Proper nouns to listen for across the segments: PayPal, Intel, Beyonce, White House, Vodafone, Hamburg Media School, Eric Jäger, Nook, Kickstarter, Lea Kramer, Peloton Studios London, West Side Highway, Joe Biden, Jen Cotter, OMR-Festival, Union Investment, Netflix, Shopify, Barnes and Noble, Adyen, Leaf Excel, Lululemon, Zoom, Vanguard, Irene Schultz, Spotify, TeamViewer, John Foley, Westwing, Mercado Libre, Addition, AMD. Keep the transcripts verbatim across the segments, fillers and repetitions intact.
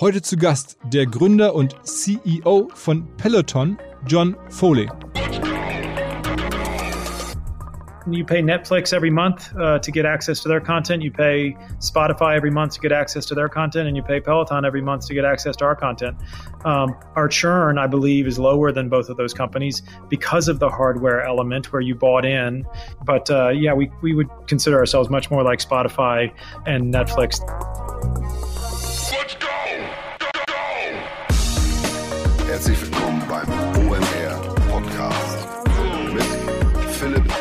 Heute zu Gast der Gründer und C E O von Peloton, John Foley. You pay Netflix every month uh, to get access to their content. You pay Spotify every month to get access to their content, and you pay Peloton every month to get access to our content. Um, our churn, I believe, is lower than both of those companies because of the hardware element where you bought in. But uh, yeah, we we would consider ourselves much more like Spotify and Netflix. Let's go, go, go! Herzlich willkommen beim O M R-Podcast mit Philipp.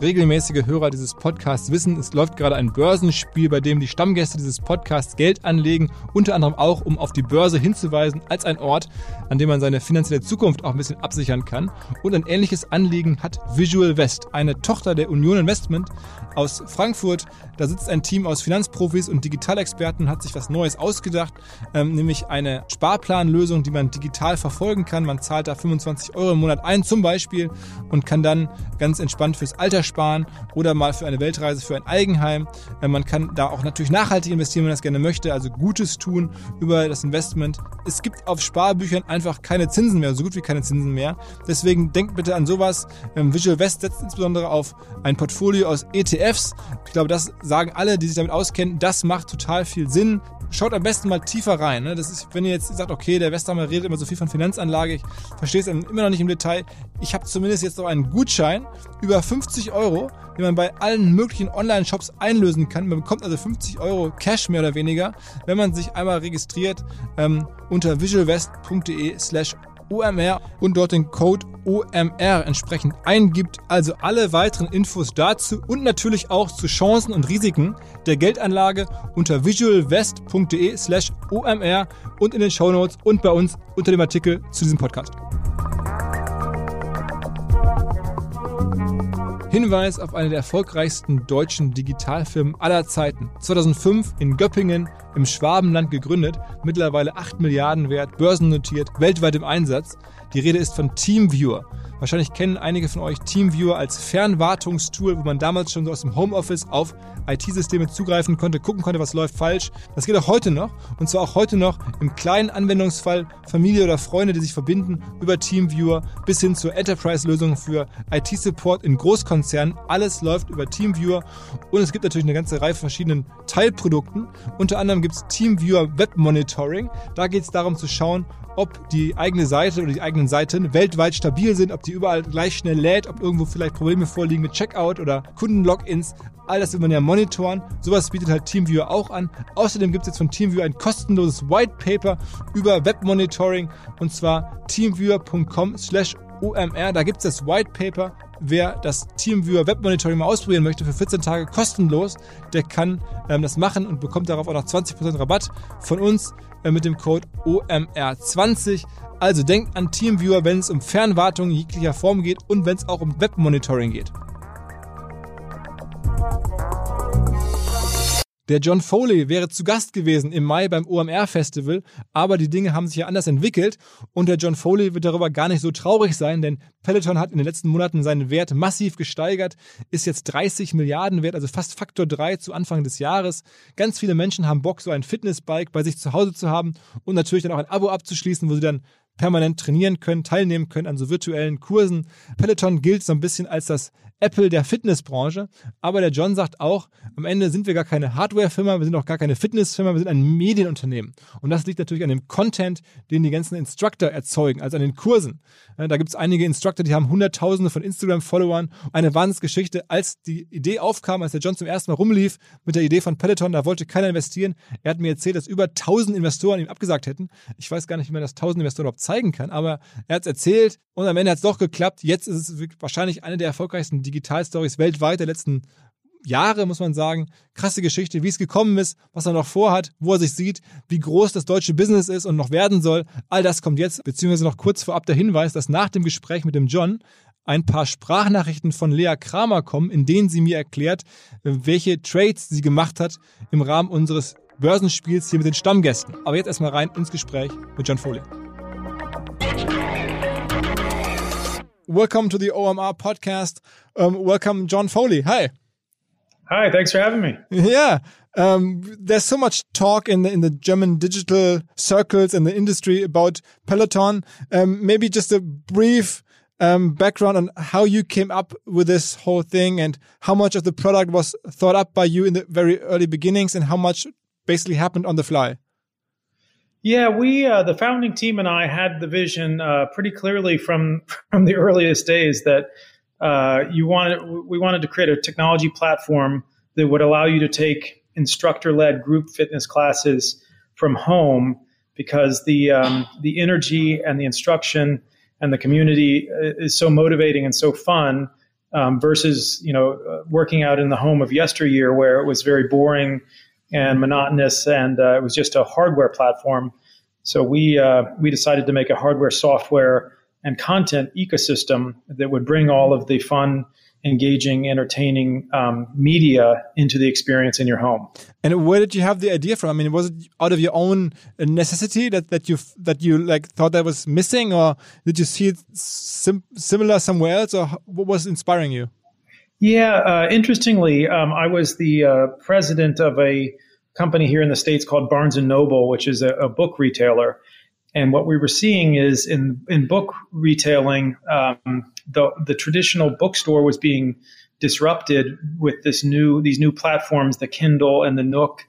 Regelmäßige Hörer dieses Podcasts wissen, es läuft gerade ein Börsenspiel, bei dem die Stammgäste dieses Podcasts Geld anlegen, unter anderem auch, um auf die Börse hinzuweisen, als ein Ort, an dem man seine finanzielle Zukunft auch ein bisschen absichern kann. Und ein ähnliches Anliegen hat VisualVest, eine Tochter der Union Investment aus Frankfurt. Da sitzt ein Team aus Finanzprofis und Digitalexperten, hat sich was Neues ausgedacht, ähm, nämlich eine Sparplanlösung, die man digital verfolgen kann. Man zahlt da fünfundzwanzig Euro im Monat ein zum Beispiel und kann dann ganz entspannt fürs Alter sparen oder mal für eine Weltreise, für ein Eigenheim. Man kann da auch natürlich nachhaltig investieren, wenn man das gerne möchte, also Gutes tun über das Investment. Es gibt auf Sparbüchern einfach keine Zinsen mehr, so gut wie keine Zinsen mehr. Deswegen denkt bitte an sowas. VisualVest setzt insbesondere auf ein Portfolio aus E T Fs. Ich glaube, das sagen alle, die sich damit auskennen. Das macht total viel Sinn. Schaut am besten mal tiefer rein. Das ist, wenn ihr jetzt sagt, okay, der Westhammer redet immer so viel von Finanzanlage, ich verstehe es immer noch nicht im Detail. Ich habe zumindest jetzt noch einen Gutschein über fünfzig Euro, den man bei allen möglichen Online-Shops einlösen kann. Man bekommt also fünfzig Euro Cash mehr oder weniger, wenn man sich einmal registriert ähm, unter visualvest.de slash omr und dort den Code O M R entsprechend eingibt. Also alle weiteren Infos dazu und natürlich auch zu Chancen und Risiken der Geldanlage unter visualvest.de slash omr und in den Shownotes und bei uns unter dem Artikel zu diesem Podcast. Hinweis auf eine der erfolgreichsten deutschen Digitalfirmen aller Zeiten. zweitausendfünf in Göppingen im Schwabenland gegründet, mittlerweile acht Milliarden wert, börsennotiert, weltweit im Einsatz. Die Rede ist von TeamViewer. Wahrscheinlich kennen einige von euch TeamViewer als Fernwartungstool, wo man damals schon so aus dem Homeoffice auf I T-Systeme zugreifen konnte, gucken konnte, was läuft falsch. Das geht auch heute noch, und zwar auch heute noch im kleinen Anwendungsfall Familie oder Freunde, die sich verbinden über TeamViewer bis hin zur Enterprise-Lösung für I T-Support in Großkonzernen. Alles läuft über TeamViewer und es gibt natürlich eine ganze Reihe verschiedenen Teilprodukten. Unter anderem gibt es TeamViewer Web Monitoring. Da geht es darum zu schauen, ob die eigene Seite oder die eigenen Seiten weltweit stabil sind, ob die überall gleich schnell lädt, ob irgendwo vielleicht Probleme vorliegen mit Checkout oder Kundenlogins. All das will man ja monitoren. Sowas bietet halt TeamViewer auch an. Außerdem gibt es jetzt von TeamViewer ein kostenloses White Paper über Webmonitoring, und zwar teamviewer.com slash omr. Da gibt es das White Paper. Wer das TeamViewer Webmonitoring mal ausprobieren möchte, für vierzehn Tage kostenlos, der kann ähm, das machen und bekommt darauf auch noch zwanzig Prozent Rabatt von uns äh, mit dem Code O M R zwanzig. Also denkt an TeamViewer, wenn es um Fernwartung in jeglicher Form geht und wenn es auch um Webmonitoring geht. Der John Foley wäre zu Gast gewesen im Mai beim O M R-Festival, aber die Dinge haben sich ja anders entwickelt und der John Foley wird darüber gar nicht so traurig sein, denn Peloton hat in den letzten Monaten seinen Wert massiv gesteigert, ist jetzt dreißig Milliarden wert, also fast Faktor drei zu Anfang des Jahres. Ganz viele Menschen haben Bock, so ein Fitnessbike bei sich zu Hause zu haben und natürlich dann auch ein Abo abzuschließen, wo sie dann permanent trainieren können, teilnehmen können an so virtuellen Kursen. Peloton gilt so ein bisschen als das Apple der Fitnessbranche, aber der John sagt auch, am Ende sind wir gar keine Hardware-Firma, wir sind auch gar keine Fitness-Firma, wir sind ein Medienunternehmen. Und das liegt natürlich an dem Content, den die ganzen Instructor erzeugen, also an den Kursen. Da gibt es einige Instructor, die haben Hunderttausende von Instagram-Followern. Eine Wahnsinnsgeschichte, als die Idee aufkam, als der John zum ersten Mal rumlief mit der Idee von Peloton, da wollte keiner investieren. Er hat mir erzählt, dass über tausend Investoren ihm abgesagt hätten. Ich weiß gar nicht, wie man das tausend Investoren überhaupt zeigen kann, aber er hat es erzählt und am Ende hat es doch geklappt. Jetzt ist es wahrscheinlich eine der erfolgreichsten Digital-Stories weltweit der letzten Jahre, muss man sagen. Krasse Geschichte, wie es gekommen ist, was er noch vorhat, wo er sich sieht, wie groß das deutsche Business ist und noch werden soll. All das kommt jetzt, beziehungsweise noch kurz vorab der Hinweis, dass nach dem Gespräch mit dem John ein paar Sprachnachrichten von Lea Kramer kommen, in denen sie mir erklärt, welche Trades sie gemacht hat im Rahmen unseres Börsenspiels hier mit den Stammgästen. Aber jetzt erstmal rein ins Gespräch mit John Foley. Welcome to the O M R podcast. Um, welcome, John Foley. Hi. Hi, thanks for having me. Yeah. Um, there's so much talk in the, in the German digital circles and the industry about Peloton. Um, maybe just a brief um, background on how you came up with this whole thing and how much of the product was thought up by you in the very early beginnings and how much basically happened on the fly. Yeah, we, uh, the founding team and I had the vision uh, pretty clearly from, from the earliest days that uh, you wanted, we wanted to create a technology platform that would allow you to take instructor-led group fitness classes from home, because the, um, the energy and the instruction and the community is so motivating and so fun um, versus, you know, working out in the home of yesteryear where it was very boring and monotonous, and uh, it was just a hardware platform. So we uh, we decided to make a hardware, software, and content ecosystem that would bring all of the fun, engaging, entertaining um, media into the experience in your home. And where did you have the idea from? I mean, was it out of your own necessity that that you that you like thought that was missing, or did you see it sim similar somewhere else, or what was inspiring you? Yeah, uh, interestingly, um, I was the uh, president of a company here in the States called Barnes and Noble, which is a, a book retailer. And what we were seeing is in in book retailing, um, the the traditional bookstore was being disrupted with this new these new platforms, the Kindle and the Nook.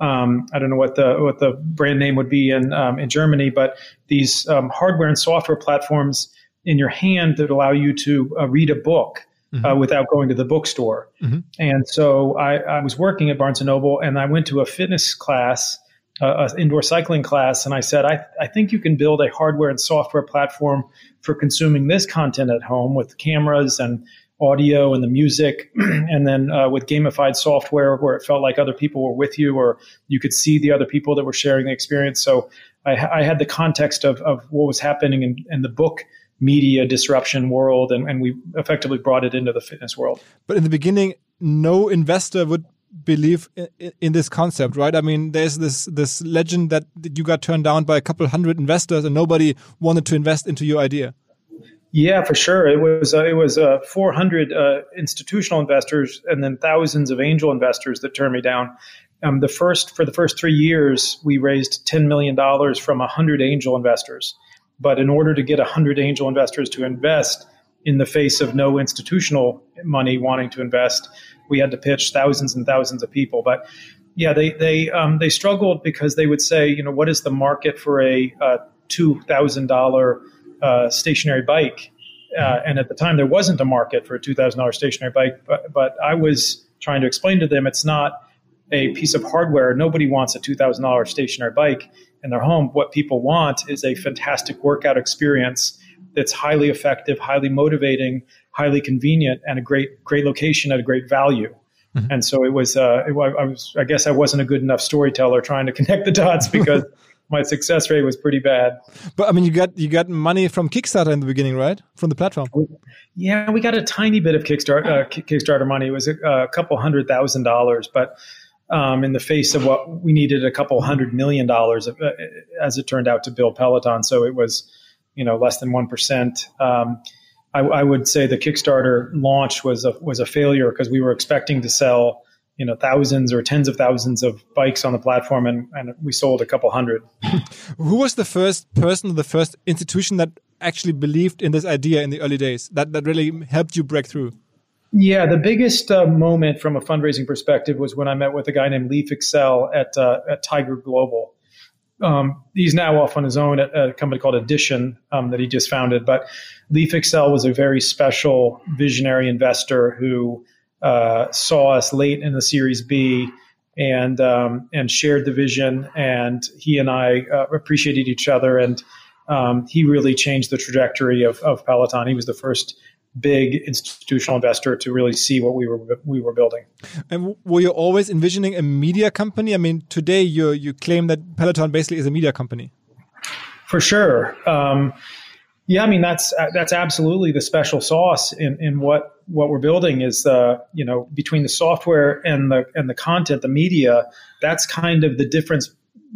Um, I don't know what the what the brand name would be in um, in Germany, but these um, hardware and software platforms in your hand that allow you to uh, read a book. Uh, without going to the bookstore. Mm-hmm. And so I, I was working at Barnes and Noble, and I went to a fitness class, uh, an indoor cycling class, and I said, I, I think you can build a hardware and software platform for consuming this content at home with cameras and audio and the music, and then uh, with gamified software where it felt like other people were with you or you could see the other people that were sharing the experience. So I, I had the context of, of what was happening in, in the book media disruption world, and, and we effectively brought it into the fitness world. But in the beginning, no investor would believe in, in this concept, right? I mean, there's this this legend that you got turned down by a couple hundred investors, and nobody wanted to invest into your idea. Yeah, for sure. It was uh, it was uh, four hundred uh, institutional investors, and then thousands of angel investors that turned me down. Um, the first for the first three years, we raised ten million dollars from one hundred angel investors. But in order to get one hundred angel investors to invest in the face of no institutional money wanting to invest, we had to pitch thousands and thousands of people. But yeah, they they um, they struggled because they would say, you know, what is the market for a uh, two thousand dollar uh, stationary bike? Uh, and at the time, there wasn't a market for a two thousand dollar stationary bike. But, but I was trying to explain to them it's not a piece of hardware. Nobody wants a two thousand dollar stationary bike in their home. What people want is a fantastic workout experience that's highly effective, highly motivating, highly convenient, and a great, great location at a great value. Mm-hmm. And so it was, uh, it, I was, I guess I wasn't a good enough storyteller trying to connect the dots because my success rate was pretty bad. But I mean, you got, you got money from Kickstarter in the beginning, right? From the platform. Yeah, we got a tiny bit of Kickstarter, uh, Kickstarter money. It was a, a couple hundred thousand dollars, but Um, in the face of what we needed, a couple hundred million dollars, of, uh, as it turned out, to build Peloton. So it was, you know, less than one percent. Um, I, I would say the Kickstarter launch was a was a failure because we were expecting to sell, you know, thousands or tens of thousands of bikes on the platform, and, and we sold a couple hundred. Who was the first person, the first institution that actually believed in this idea in the early days? That that really helped you break through. Yeah, the biggest uh, moment from a fundraising perspective was when I met with a guy named Leaf Excel at uh, at Tiger Global. Um, he's now off on his own at a company called Addition um, that he just founded. But Leaf Excel was a very special visionary investor who uh, saw us late in the Series B and um, and shared the vision. And he and I uh, appreciated each other, and um, he really changed the trajectory of, of Peloton. He was the first big institutional investor to really see what we were we were building. And were you always envisioning a media company? I mean, today you you claim that Peloton basically is a media company. For sure. Um, yeah, I mean that's that's absolutely the special sauce in in what what we're building is uh, you know, between the software and the and the content, the media. That's kind of the difference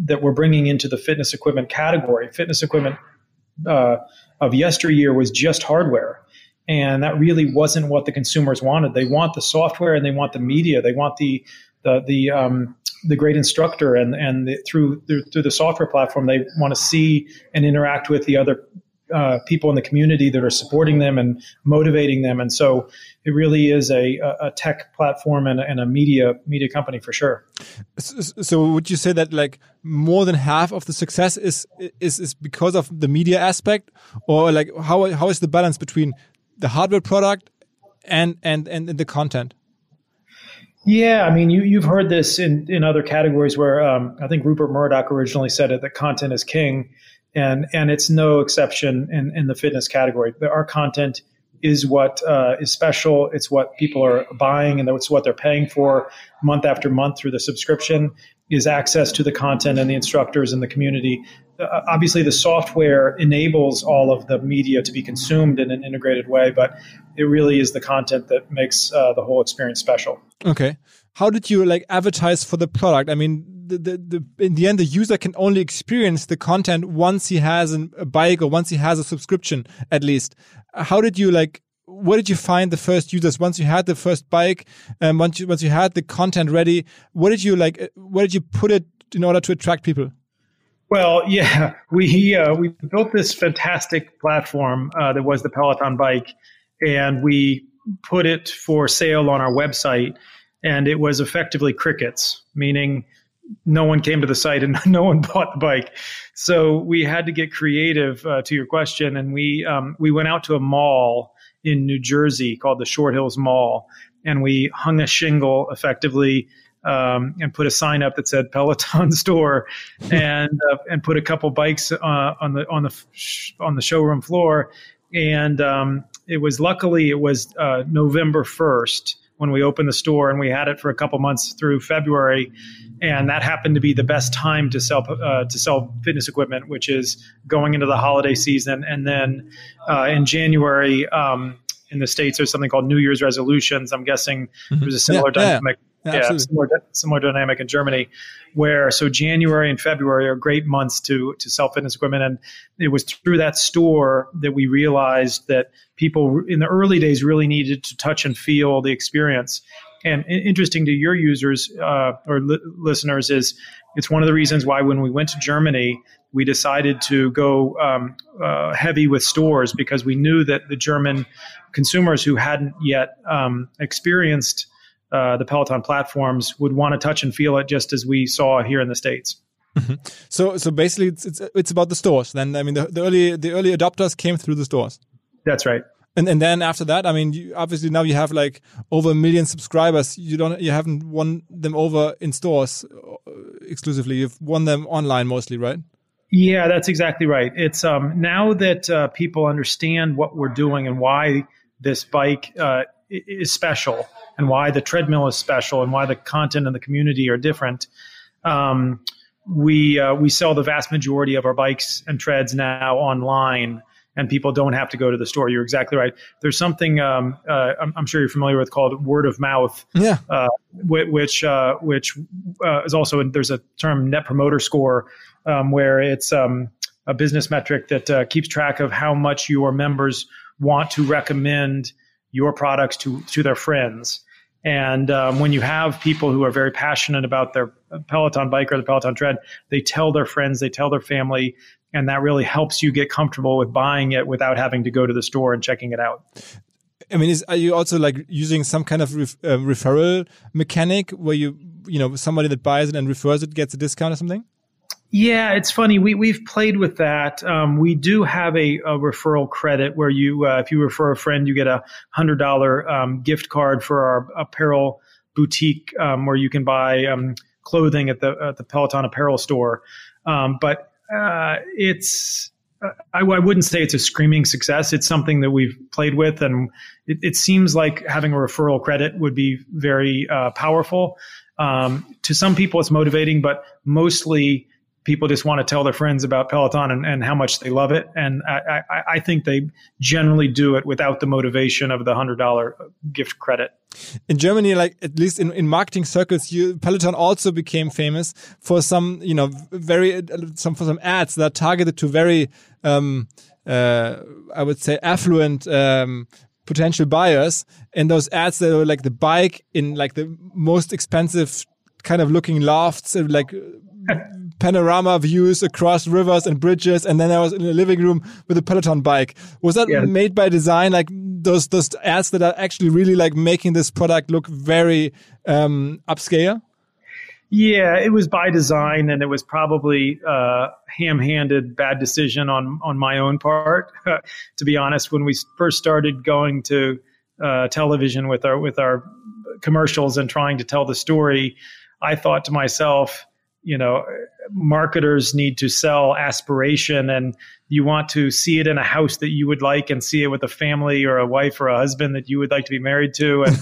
that we're bringing into the fitness equipment category. Fitness equipment uh, of yesteryear was just hardware. And that really wasn't what the consumers wanted. They want the software and they want the media. They want the the the um, the great instructor, and and the, through, through through the software platform, they want to see and interact with the other uh, people in the community that are supporting them and motivating them. And so it really is a a tech platform and, and a media media company for sure. So would you say that like more than half of the success is is is because of the media aspect, or like how how is the balance between the hardware product and, and, and the content? Yeah, I mean, you, you've heard this in, in other categories where um, I think Rupert Murdoch originally said it, that content is king, and, and it's no exception in, in the fitness category. Our content is what uh, is special. It's what people are buying, and that's what they're paying for month after month through the subscription, is access to the content and the instructors and the community. Uh, obviously, the software enables all of the media to be consumed in an integrated way, but it really is the content that makes uh, the whole experience special. Okay. How did you like advertise for the product? I mean, the, the, the, in the end, the user can only experience the content once he has an, a bike, or once he has a subscription, at least. How did you like... What did you find the first users once you had the first bike, and um, once you once you had the content ready? What did you like? Where did you put it in order to attract people? Well, yeah, we uh, we built this fantastic platform uh, that was the Peloton bike, and we put it for sale on our website, and it was effectively crickets, meaning no one came to the site and no one bought the bike. So we had to get creative uh, to your question, and we um, we went out to a mall in New Jersey called the Short Hills Mall. And we hung a shingle effectively um, and put a sign up that said Peloton store, and uh, and put a couple bikes uh, on the on the sh- on the showroom floor. And um, it was luckily it was uh, November first when we opened the store, and we had it for a couple months through February. And that happened to be the best time to sell uh, to sell fitness equipment, which is going into the holiday season. And then uh, in January, um, in the States, there's something called New Year's resolutions. I'm guessing mm-hmm. there's a similar yeah, dynamic, yeah, yeah, yeah similar, similar dynamic in Germany, where so January and February are great months to to sell fitness equipment. And it was through that store that we realized that people in the early days really needed to touch and feel the experience. And interesting to your users uh, or li- listeners is it's one of the reasons why when we went to Germany, we decided to go um, uh, heavy with stores, because we knew that the German consumers who hadn't yet um, experienced uh, the Peloton platforms would want to touch and feel it, just as we saw here in the States. Mm-hmm. So, so basically, it's, it's it's about the stores. Then, I mean, the, the early the early adopters came through the stores. That's right. And and then after that, I mean, you, obviously now you have like over a million subscribers. You don't, you haven't won them over in stores exclusively. You've won them online mostly, right? Yeah, that's exactly right. It's um, now that uh, people understand what we're doing and why this bike uh, is special, and why the treadmill is special, and why the content and the community are different. Um, we uh, we sell the vast majority of our bikes and treads now online. And people don't have to go to the store. You're exactly right. There's something um, uh, I'm, I'm sure you're familiar with called word of mouth, yeah. uh, which uh, which uh, is also there's a term net promoter score, um, where it's um, a business metric that uh, keeps track of how much your members want to recommend your products to to their friends. And um, when you have people who are very passionate about their Peloton bike or the Peloton tread, they tell their friends, they tell their family. And that really helps you get comfortable with buying it without having to go to the store and checking it out. I mean, is, are you also like using some kind of ref, uh, referral mechanic where you, you know, somebody that buys it and refers it gets a discount or something? Yeah, it's funny. We, we've played with that. Um, we do have a, a referral credit where you, uh, if you refer a friend, you get a one hundred dollars um, gift card for our apparel boutique um, where you can buy um, clothing at the, at the Peloton apparel store. Um, but Uh, it's, uh, I, I wouldn't say it's a screaming success. It's something that we've played with, and it, it seems like having a referral credit would be very uh, powerful. Um, to some people it's motivating, but mostly people just want to tell their friends about Peloton and, and how much they love it. And I, I, I think they generally do it without the motivation of the one hundred dollars gift credit. In Germany, like at least in, in marketing circles, you, Peloton also became famous for some, you know, very some for some ads that targeted to very, um, uh, I would say, affluent um, potential buyers, and those ads that were like the bike in like the most expensive kind of looking lofts, and like panorama views across rivers and bridges, and then I was in a living room with a Peloton bike. Was that yeah. made by design? Like those those ads that are actually really like making this product look very um, upscale? Yeah, it was by design, and it was probably a uh, ham-handed bad decision on on my own part. To be honest, when we first started going to uh, television with our with our commercials and trying to tell the story, I thought to myself, you know, marketers need to sell aspiration, and you want to see it in a house that you would like, and see it with a family or a wife or a husband that you would like to be married to, and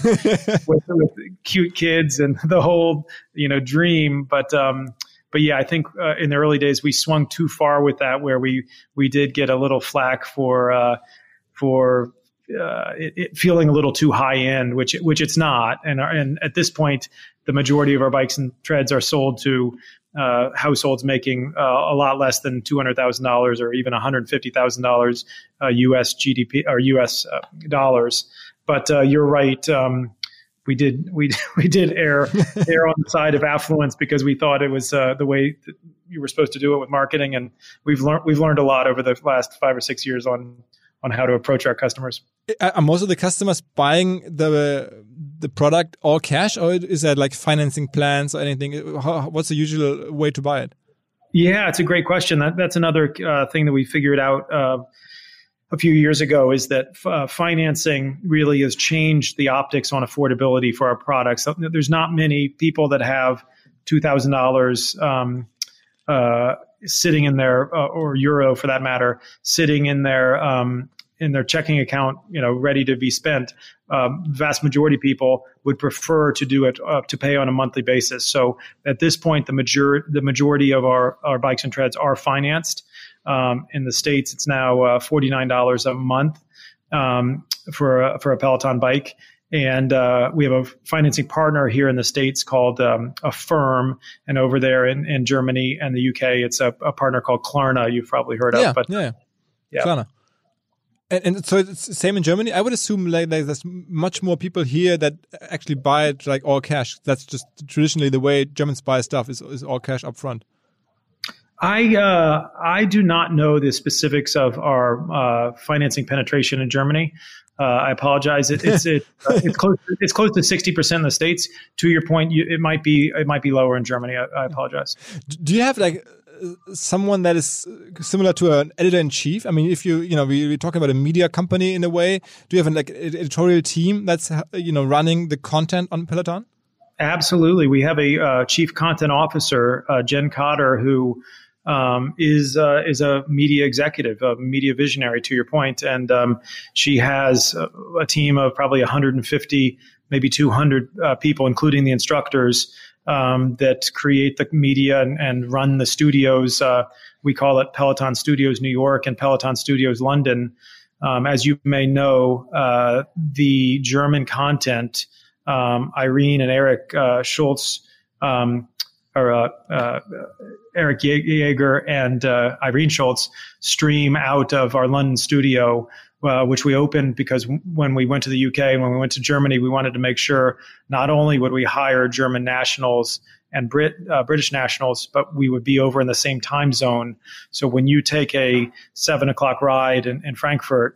with, with cute kids and the whole, you know, dream. But, um, but yeah, I think uh, in the early days we swung too far with that, where we, we did get a little flack for, uh, for, uh, it, it feeling a little too high end, which, which it's not. And, our, and at this point, the majority of our bikes and treads are sold to, Uh, households making uh, a lot less than two hundred thousand dollars or even one hundred fifty thousand dollars uh, U S G D P or U S uh, dollars. But uh, you're right. Um, we did we we did err err on the side of affluence, because we thought it was uh, the way that you were supposed to do it with marketing. And we've learned we've learned a lot over the last five or six years on on how to approach our customers. Are most of the customers buying the the product all cash, or is that like financing plans or anything? How, what's the usual way to buy it? Yeah, it's a great question. That, that's another uh, thing that we figured out uh, a few years ago, is that uh, financing really has changed the optics on affordability for our products. So there's not many people that have two thousand dollars um, uh, sitting in their, uh, or euro for that matter, sitting in their um in their checking account, you know, ready to be spent. Um, vast majority of people would prefer to do it uh, to pay on a monthly basis. So at this point, the major the majority of our, our bikes and treads are financed. Um, in the States, it's now uh, forty-nine dollars a month um, for a, for a Peloton bike. And uh, we have a financing partner here in the States called um, a firm, and over there in, in Germany and the U K, it's a, a partner called Klarna. You've probably heard of, yeah, but yeah, yeah. Klarna. And, and so it's the same in Germany. I would assume like, like there's much more people here that actually buy it like all cash. That's just traditionally the way Germans buy stuff, is is all cash up front. I uh, I do not know the specifics of our uh, financing penetration in Germany. Uh, I apologize. It, it's it, uh, it's close. It's close to sixty percent in the States. To your point, you, it might be it might be lower in Germany. I, I apologize. Do you have like someone that is similar to an editor-in-chief? I mean, if you, you know, we, we're talking about a media company in a way. Do you have an like, editorial team that's, you know, running the content on Peloton? Absolutely. We have a uh, chief content officer, uh, Jen Cotter, who um, is uh, is a media executive, a media visionary, to your point. And um, she has a, a team of probably one hundred fifty, maybe two hundred uh, people, including the instructors, Um, that create the media and, and run the studios. Uh, we call it Peloton Studios New York and Peloton Studios London. Um, as you may know, uh, the German content, um, Irene and Eric uh, Schultz, um, or uh, uh, Eric Jäger and uh, Irene Schultz stream out of our London studio, Uh, which we opened because when we went to the U K and when we went to Germany, we wanted to make sure not only would we hire German nationals and Brit uh, British nationals, but we would be over in the same time zone. So when you take a seven o'clock ride in, in Frankfurt,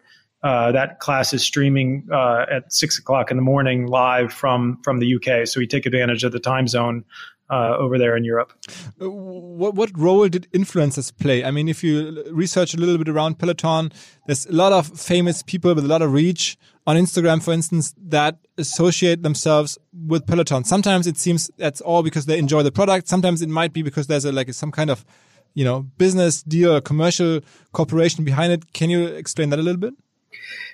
uh, that class is streaming uh, at six o'clock in the morning live from from the U K. So we take advantage of the time zone Uh, over there in Europe. What what role did influencers play? I mean, if you research a little bit around Peloton, there's a lot of famous people with a lot of reach on Instagram, for instance, that associate themselves with Peloton. Sometimes it seems that's all because they enjoy the product. Sometimes it might be because there's a, like some kind of, you know, business deal or commercial corporation behind it. Can you explain that a little bit?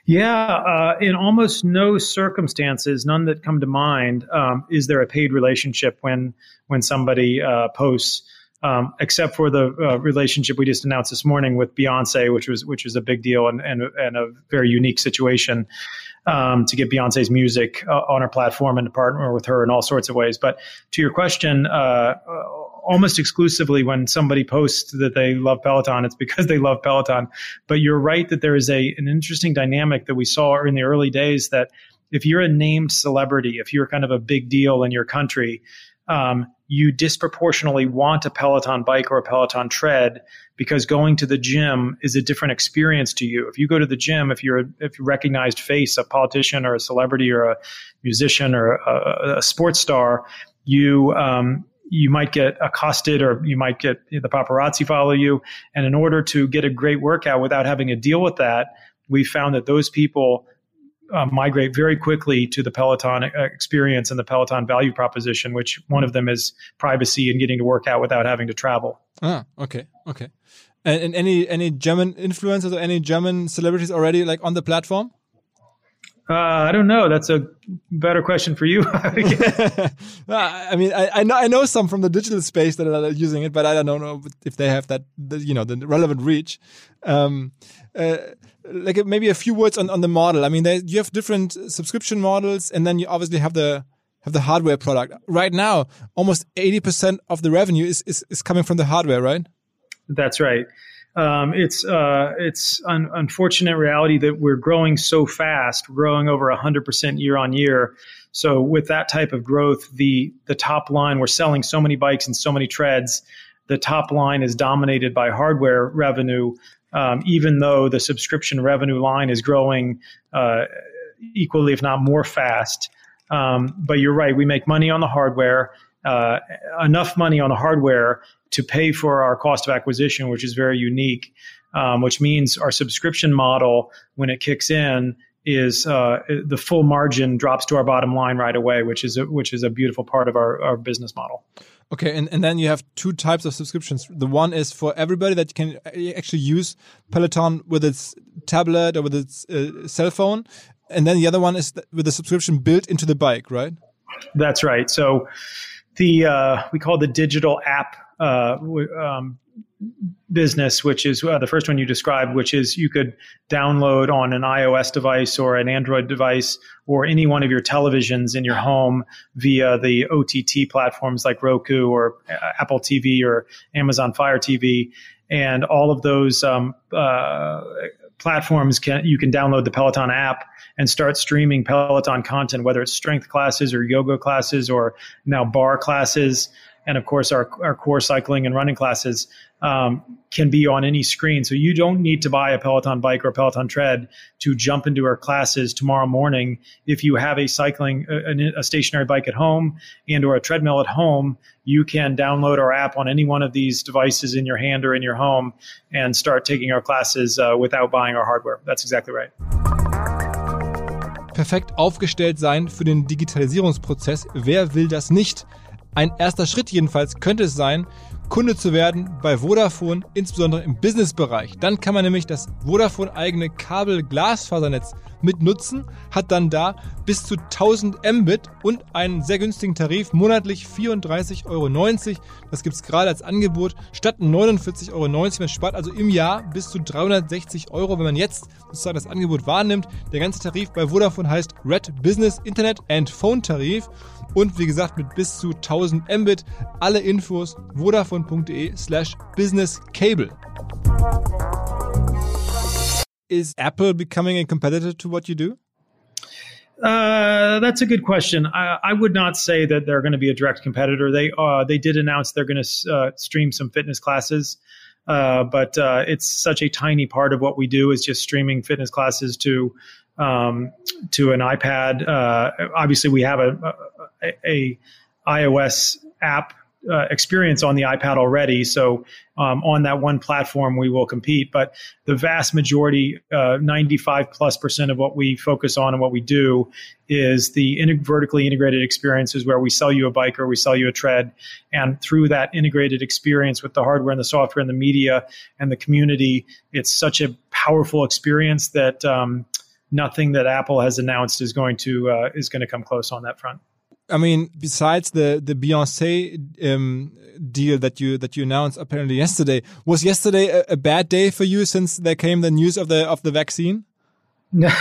Yeah, uh, in almost no circumstances, none that come to mind, um, is there a paid relationship when when somebody uh, posts, um, except for the uh, relationship we just announced this morning with Beyonce, which was which was a big deal and and, and a very unique situation um, to get Beyonce's music uh, on our platform and to partner with her in all sorts of ways. But to your question, uh, almost exclusively when somebody posts that they love Peloton, it's because they love Peloton. But you're right that there is a an interesting dynamic that we saw in the early days that if you're a named celebrity, if you're kind of a big deal in your country, um, you disproportionately want a Peloton bike or a Peloton tread because going to the gym is a different experience to you. If you go to the gym, if you're a if you're a recognized face, a politician or a celebrity or a musician or a, a sports star, you um, you might get accosted or you might get you know, the paparazzi follow you. And in order to get a great workout without having to deal with that, we found that those people Uh, migrate very quickly to the Peloton experience and the Peloton value proposition, which one of them is privacy and getting to work out without having to travel. Ah, okay, okay. And, and any any German influencers or any German celebrities already like on the platform? Uh, I don't know. That's a better question for you. I mean, I, I know I know some from the digital space that are using it, but I don't know if they have that, you know, the relevant reach. Um, uh, like maybe a few words on, on the model. I mean, there, you have different subscription models, and then you obviously have the have the hardware product. Right now, almost eighty percent of the revenue is, is is coming from the hardware, right? That's right. Um, it's uh, it's an unfortunate reality that we're growing so fast, growing over one hundred percent year on year. So with that type of growth, the the top line, we're selling so many bikes and so many treads, the top line is dominated by hardware revenue, um, even though the subscription revenue line is growing uh, equally, if not more fast. Um, but you're right, we make money on the hardware, uh, enough money on the hardware to pay for our cost of acquisition, which is very unique, um, which means our subscription model, when it kicks in, is uh, the full margin drops to our bottom line right away, which is a, which is a beautiful part of our, our business model. Okay, and, and then you have two types of subscriptions. The one is for everybody that can actually use Peloton with its tablet or with its uh, cell phone, and then the other one is with the subscription built into the bike, right? That's right. So the uh, we call the digital app Uh, um, business, which is uh, the first one you described, which is you could download on an iOS device or an Android device or any one of your televisions in your home via the O T T platforms like Roku or uh, Apple T V or Amazon Fire T V. And all of those um, uh, platforms, can you can download the Peloton app and start streaming Peloton content, whether it's strength classes or yoga classes or now bar classes. And of course, our, our core cycling and running classes um, can be on any screen. So you don't need to buy a Peloton bike or a Peloton tread to jump into our classes tomorrow morning. If you have a cycling, a, a stationary bike at home and or a treadmill at home, you can download our app on any one of these devices in your hand or in your home and start taking our classes uh, without buying our hardware. That's exactly right. Perfekt aufgestellt sein für den Digitalisierungsprozess. Wer will das nicht? Ein erster Schritt jedenfalls könnte es sein, Kunde zu werden bei Vodafone, insbesondere im Businessbereich. Dann kann man nämlich das Vodafone-eigene Kabel-Glasfasernetz mitnutzen, hat dann da bis zu tausend Mbit und einen sehr günstigen Tarif, monatlich vierunddreißig Euro neunzig. Das gibt es gerade als Angebot, statt neunundvierzig Euro neunzig. Man spart also im Jahr bis zu dreihundertsechzig Euro, wenn man jetzt sozusagen das Angebot wahrnimmt. Der ganze Tarif bei Vodafone heißt Red Business Internet and Phone Tarif. Und wie gesagt, mit bis zu tausend Mbit. Alle Infos vodafone punkt de slash business cable. Is Apple becoming a competitor to what you do? Uh, that's a good question. I, I would not say that they're going to be a direct competitor. They uh, they did announce they're going to uh, stream some fitness classes. Uh, but uh, it's such a tiny part of what we do is just streaming fitness classes to um, to an iPad. Uh, obviously, we have a... a A, a iOS app uh, experience on the iPad already. So um, on that one platform, we will compete. But the vast majority, uh, ninety-five plus percent of what we focus on and what we do is the in- vertically integrated experiences where we sell you a bike or we sell you a tread. And through that integrated experience with the hardware and the software and the media and the community, it's such a powerful experience that um, nothing that Apple has announced is going to uh, is going to come close on that front. I mean, besides the the Beyoncé um, deal that you that you announced apparently yesterday, was yesterday a, a bad day for you since there came the news of the of the vaccine?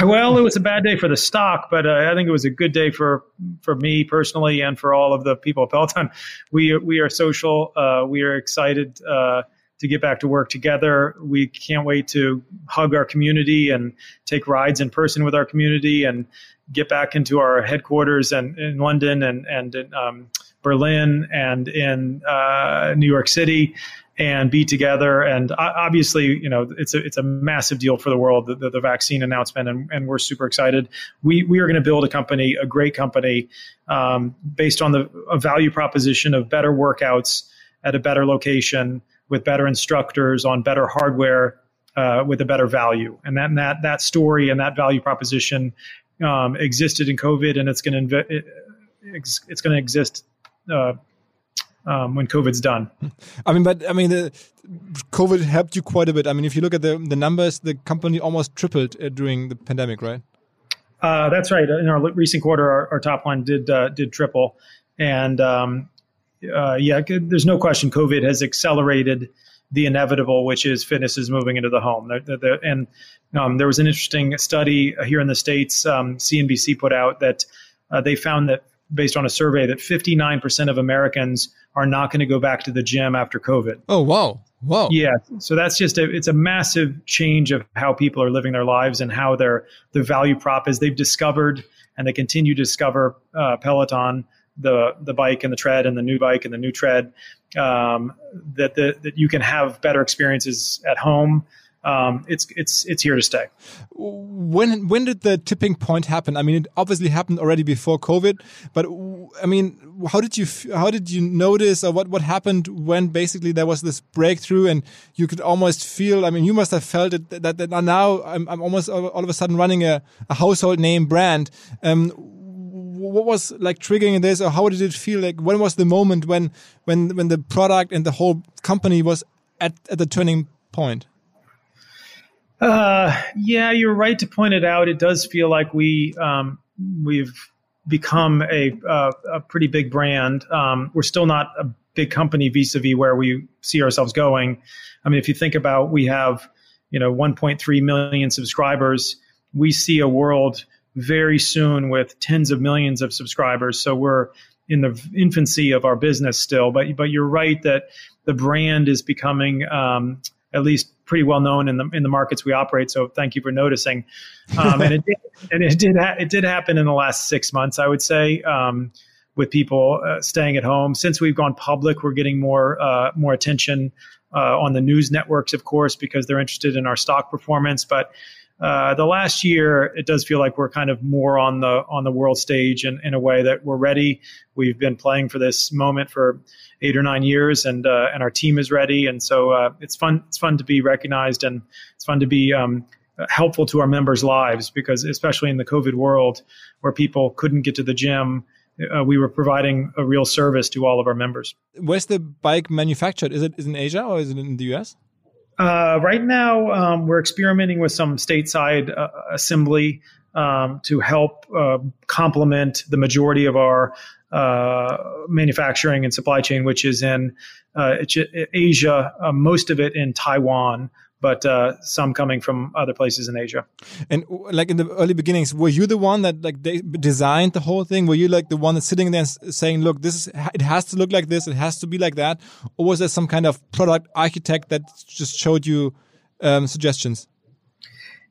Well, it was a bad day for the stock, but uh, I think it was a good day for for me personally and for all of the people at Peloton. We we are social. Uh, we are excited uh, to get back to work together. We can't wait to hug our community and take rides in person with our community and get back into our headquarters and in London and and in, um, Berlin and in uh, New York City. And be together, and obviously, you know, it's a it's a massive deal for the world, the, the vaccine announcement, and, and we're super excited. We we are going to build a company, a great company, um, based on the a value proposition of better workouts at a better location with better instructors on better hardware uh, with a better value, and that and that that story and that value proposition um, existed in COVID, and it's going to inv- it's going to exist. Uh, Um, when COVID's done. I mean, but I mean, the COVID helped you quite a bit. I mean, if you look at the the numbers, the company almost tripled uh, during the pandemic, right? Uh, that's right. In our recent quarter, our, our top line did uh, did triple, and um, uh, yeah, there's no question COVID has accelerated the inevitable, which is fitness is moving into the home. The, the, the, and um, there was an interesting study here in the States. Um, C N B C put out that uh, they found that, based on a survey, that fifty-nine percent of Americans are not going to go back to the gym after COVID. Oh, wow. Wow. Yeah. So that's just a, it's a massive change of how people are living their lives and how their, the value prop is. They've discovered and they continue to discover uh, Peloton, the, the bike and the tread and the new bike and the new tread, um, that the, that you can have better experiences at home. Um, it's it's it's here to stay. When when did the tipping point happen? I mean, it obviously happened already before COVID, but I mean, how did you how did you notice, or what, what happened when basically there was this breakthrough and you could almost feel? I mean, you must have felt it, that that now I'm I'm almost all of a sudden running a, a household name brand. Um, what was like triggering this, or how did it feel? Like when was the moment when when when the product and the whole company was at, at the turning point? Uh, yeah, you're right to point it out. It does feel like we, um, we've become a, uh, a pretty big brand. Um, we're still not a big company vis-a-vis where we see ourselves going. I mean, if you think about, we have, you know, one point three million subscribers. We see a world very soon with tens of millions of subscribers. So we're in the infancy of our business still, but, but you're right that the brand is becoming, um, at least pretty well known in the in the markets we operate. So thank you for noticing. Um, and it did, and it did ha- it did happen in the last six months, I would say, um, with people uh, staying at home. Since we've gone public, we're getting more uh, more attention uh, on the news networks, of course, because they're interested in our stock performance. But uh, the last year, it does feel like we're kind of more on the on the world stage in, in a way that we're ready. We've been playing for this moment for eight or nine years, and uh, and our team is ready. And so uh, it's fun. It's fun to be recognized, and it's fun to be um, helpful to our members' lives, because especially in the COVID world where people couldn't get to the gym, uh, we were providing a real service to all of our members. Where's the bike manufactured? Is it is it in Asia or is it in the U S? Uh, right now, um, we're experimenting with some stateside uh, assembly um, to help uh, complement the majority of our uh, manufacturing and supply chain, which is in uh, Asia, uh, most of it in Taiwan, but uh, some coming from other places in Asia. And like in the early beginnings, were you the one that like they designed the whole thing? Were you like the one that's sitting there and saying, "Look, this is it has to look like this, it has to be like that," or was there some kind of product architect that just showed you um, suggestions?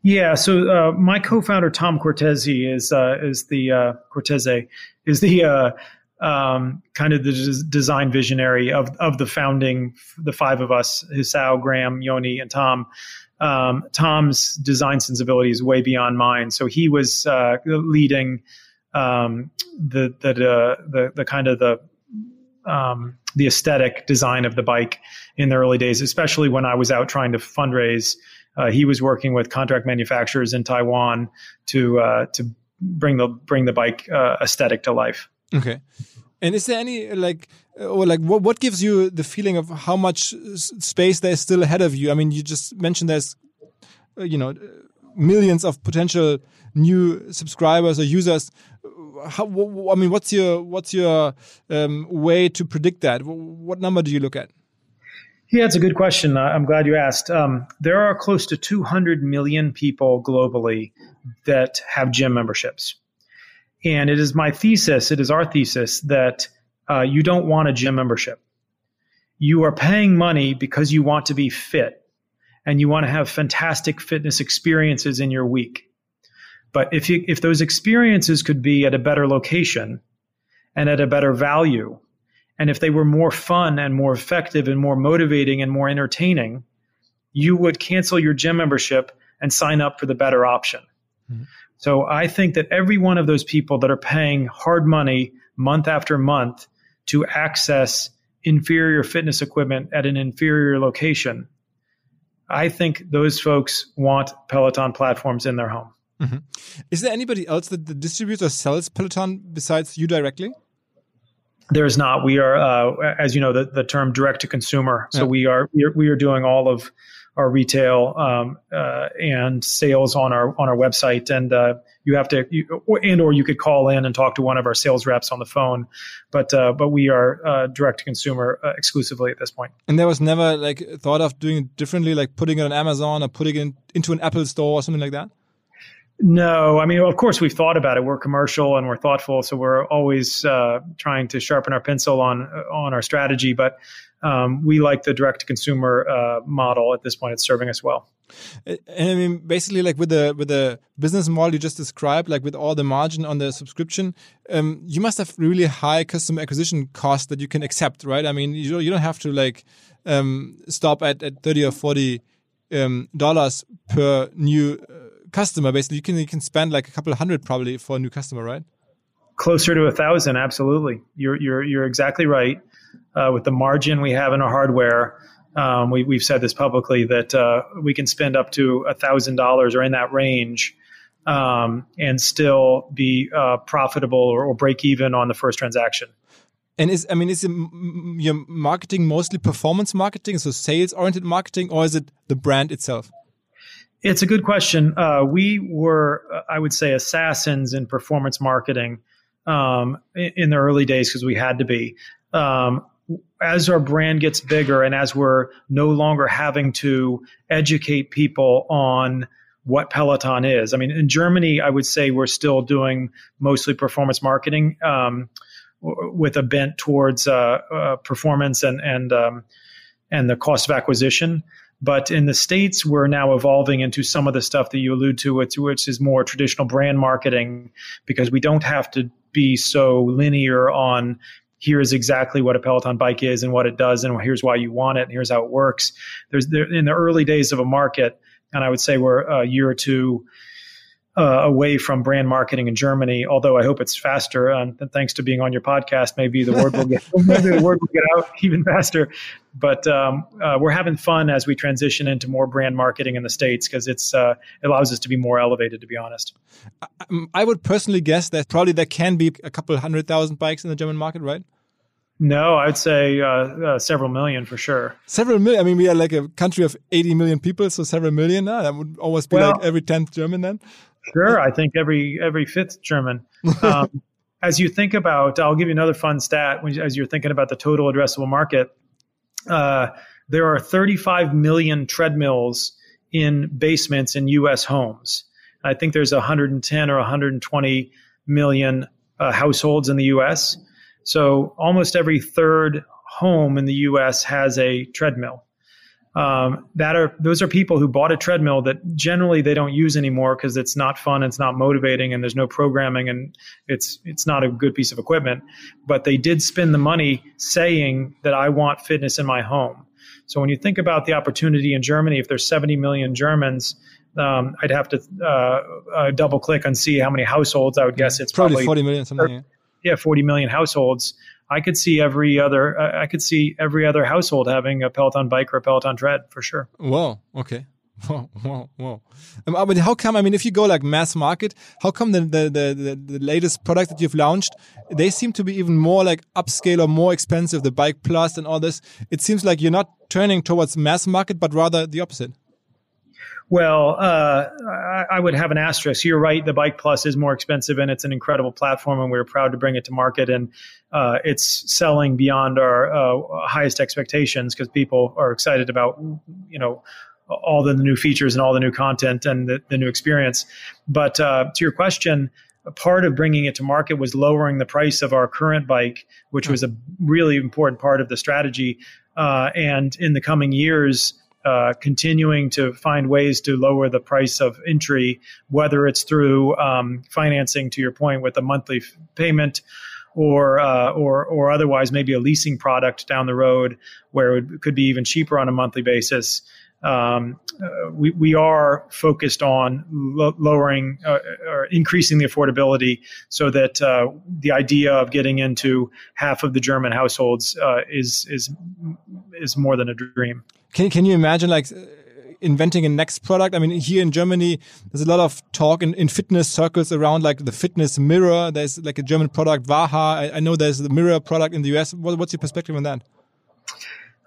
Yeah, so uh, my co-founder Tom Cortese is uh, is the uh, Cortese is the uh, um, kind of the des- design visionary of of the founding, the five of us: Hisao, Graham, Yoni, and Tom. Um, Tom's design sensibility is way beyond mine, so he was uh, leading um, the the, uh, the the kind of the. Um, the aesthetic design of the bike in the early days, especially when I was out trying to fundraise. Uh, he was working with contract manufacturers in Taiwan to uh, to bring the bring the bike uh, aesthetic to life. Okay, and is there any like or like what what gives you the feeling of how much space there is still ahead of you? I mean, you just mentioned there's you know millions of potential new subscribers or users. How, I mean, what's your what's your um, way to predict that? What number do you look at? Yeah, it's a good question. I'm glad you asked. Um, there are close to two hundred million people globally that have gym memberships. And it is my thesis, it is our thesis, that uh, you don't want a gym membership. You are paying money because you want to be fit and you want to have fantastic fitness experiences in your week. But if you, if those experiences could be at a better location and at a better value, and if they were more fun and more effective and more motivating and more entertaining, you would cancel your gym membership and sign up for the better option. Mm-hmm. So I think that every one of those people that are paying hard money month after month to access inferior fitness equipment at an inferior location, I think those folks want Peloton platforms in their home. Mm-hmm. Is there anybody else that the distributor sells Peloton besides you directly? There is not. We are, uh, as you know, the, the term direct to consumer. So yeah. we are we are, we are doing all of our retail um, uh, and sales on our on our website, and uh, you have to, you, or, and or you could call in and talk to one of our sales reps on the phone, but uh, but we are uh, direct to consumer uh, exclusively at this point. And there was never like thought of doing it differently, like putting it on Amazon or putting it in, into an Apple store or something like that. No, I mean, of course, we've thought about it. We're commercial and we're thoughtful, so we're always uh, trying to sharpen our pencil on on our strategy, but. Um, we like the direct-to-consumer uh, model at this point. It's serving us well. And I mean, basically, like with the with the business model you just described, like with all the margin on the subscription, um, you must have really high customer acquisition costs that you can accept, right? I mean, you you don't have to like um, stop at, at thirty or forty um, dollars per new customer. Basically, you can you can spend like a couple of hundred probably for a new customer, right? Closer to a thousand, absolutely. You're you're you're exactly right. Uh, with the margin we have in our hardware, um, we, we've said this publicly, that uh, we can spend up to one thousand dollars or in that range um, and still be uh, profitable or, or break even on the first transaction. And is, I mean, is it m- your marketing mostly performance marketing, so sales-oriented marketing, or is it the brand itself? It's a good question. Uh, we were, I would say, assassins in performance marketing um, in, in the early days because we had to be. Um, as our brand gets bigger and as we're no longer having to educate people on what Peloton is. I mean, in Germany, I would say we're still doing mostly performance marketing um, with a bent towards uh, uh, performance and and um, and the cost of acquisition. But in the States, we're now evolving into some of the stuff that you allude to, which, which is more traditional brand marketing, because we don't have to be so linear on here is exactly what a Peloton bike is and what it does, and here's why you want it, and here's how it works. There's there, in the early days of a market, and I would say we're a year or two uh, away from brand marketing in Germany, although I hope it's faster. Um, and thanks to being on your podcast, maybe the word will get, maybe the word will get out even faster. But um, uh, we're having fun as we transition into more brand marketing in the States because it's uh, it allows us to be more elevated, to be honest. I, I would personally guess that probably there can be a couple hundred thousand bikes in the German market, right? No, I'd say uh, uh, several million for sure. Several million? I mean, we are like a country of eighty million people, so several million? Uh, that would always be well, like every tenth German then? Sure, I think every every fifth German. Um, as you think about, I'll give you another fun stat, when, as you're thinking about the total addressable market. Uh, there are thirty-five million treadmills in basements in U S homes. I think there's one hundred ten or one hundred twenty million uh, households in the U S. So almost every third home in the U S has a treadmill. Um, that are those are people who bought a treadmill that generally they don't use anymore because it's not fun, it's not motivating, and there's no programming, and it's it's not a good piece of equipment. But they did spend the money saying that I want fitness in my home. So when you think about the opportunity in Germany, if there's seventy million Germans, um, I'd have to uh, uh, double click and see how many households. I would guess it's probably, probably forty million something. Yeah. Yeah, forty million households. I could see every other. Uh, I could see every other household having a Peloton bike or a Peloton tread for sure. Wow. Okay. Wow. Wow. Wow. Um, but how come? I mean, if you go like mass market, how come the the, the the latest product that you've launched, they seem to be even more like upscale or more expensive, the Bike Plus and all this? It seems like you're not turning towards mass market, but rather the opposite. well, uh, I, I would have an asterisk. You're right. The Bike Plus is more expensive, and it's an incredible platform, and we're proud to bring it to market. And uh, it's selling beyond our uh, highest expectations because people are excited about, you know, all the new features and all the new content and the, the new experience. But uh, to your question, part of bringing it to market was lowering the price of our current bike, which was a really important part of the strategy. Uh, and in the coming years, uh, continuing to find ways to lower the price of entry, whether it's through um, financing, to your point, with a monthly f- payment or, uh, or or otherwise, maybe a leasing product down the road where it could be even cheaper on a monthly basis. Um, uh, we, we are focused on lo- lowering uh, or increasing the affordability so that uh, the idea of getting into half of the German households uh, is is is more than a dream. Can can you imagine like inventing a next product? I mean, here in Germany, there's a lot of talk in, in fitness circles around like the fitness mirror. There's like a German product, Waha. I, I know there's the mirror product in the U S. What, what's your perspective on that?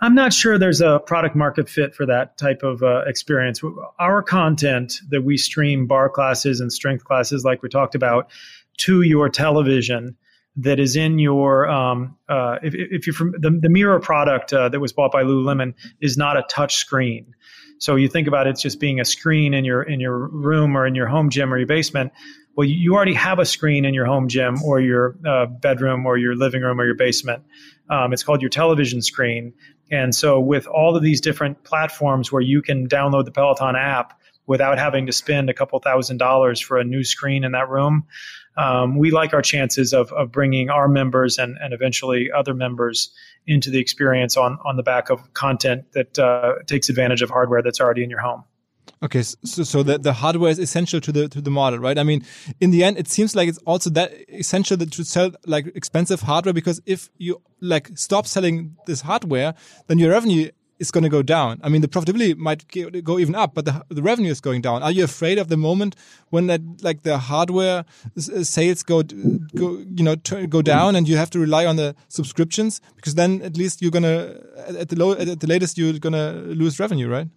I'm not sure there's a product market fit for that type of uh, experience. Our content that we stream, bar classes and strength classes, like we talked about, to your television that is in your, um, uh, if, if you're from the, the Mirror product uh, that was bought by Lululemon is not a touch screen. So you think about it's just being a screen in your in your room or in your home gym or your basement. Well, you already have a screen in your home gym or your uh, bedroom or your living room or your basement. Um, it's called your television screen. And so with all of these different platforms where you can download the Peloton app without having to spend a couple thousand dollars for a new screen in that room, um, we like our chances of of bringing our members and, and eventually other members into the experience on, on the back of content that uh, takes advantage of hardware that's already in your home. Okay, so so the, the hardware is essential to the to the model, right? I mean, in the end, it seems like it's also that essential that to sell like expensive hardware, because if you like stop selling this hardware, then your revenue is going to go down. I mean, the profitability might go even up, but the the revenue is going down. Are you afraid of the moment when that like the hardware sales go go you know go down and you have to rely on the subscriptions, because then at least you're gonna at the low at the latest you're gonna lose revenue, right?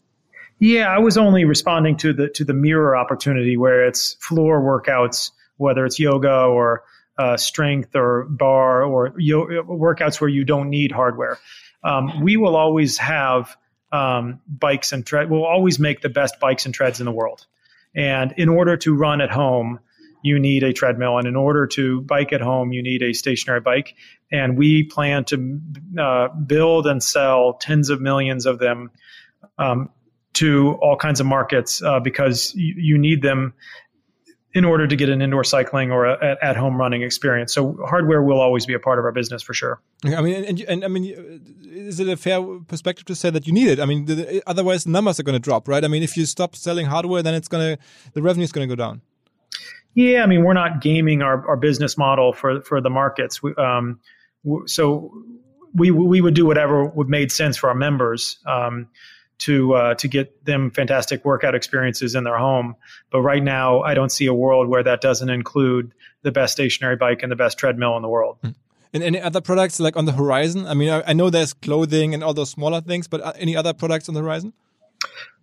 Yeah, I was only responding to the to the mirror opportunity where it's floor workouts, whether it's yoga or uh, strength or bar or yo- workouts where you don't need hardware. Um, we will always have um, bikes and tread. We'll always make the best bikes and treads in the world. And in order to run at home, you need a treadmill. And in order to bike at home, you need a stationary bike. And we plan to uh, build and sell tens of millions of them um to all kinds of markets uh, because you, you need them in order to get an indoor cycling or a, a at-home running experience. So hardware will always be a part of our business for sure. I mean, and, and I mean, is it a fair perspective to say that you need it? I mean, the, otherwise the numbers are going to drop, right? I mean, if you stop selling hardware, then it's going to the revenue is going to go down. Yeah, I mean, we're not gaming our, our business model for for the markets. We, um, so we we would do whatever would made sense for our members. Um, to uh, to get them fantastic workout experiences in their home. But right now, I don't see a world where that doesn't include the best stationary bike and the best treadmill in the world. And any other products like on the horizon? I mean, I, I know there's clothing and all those smaller things, but any other products on the horizon?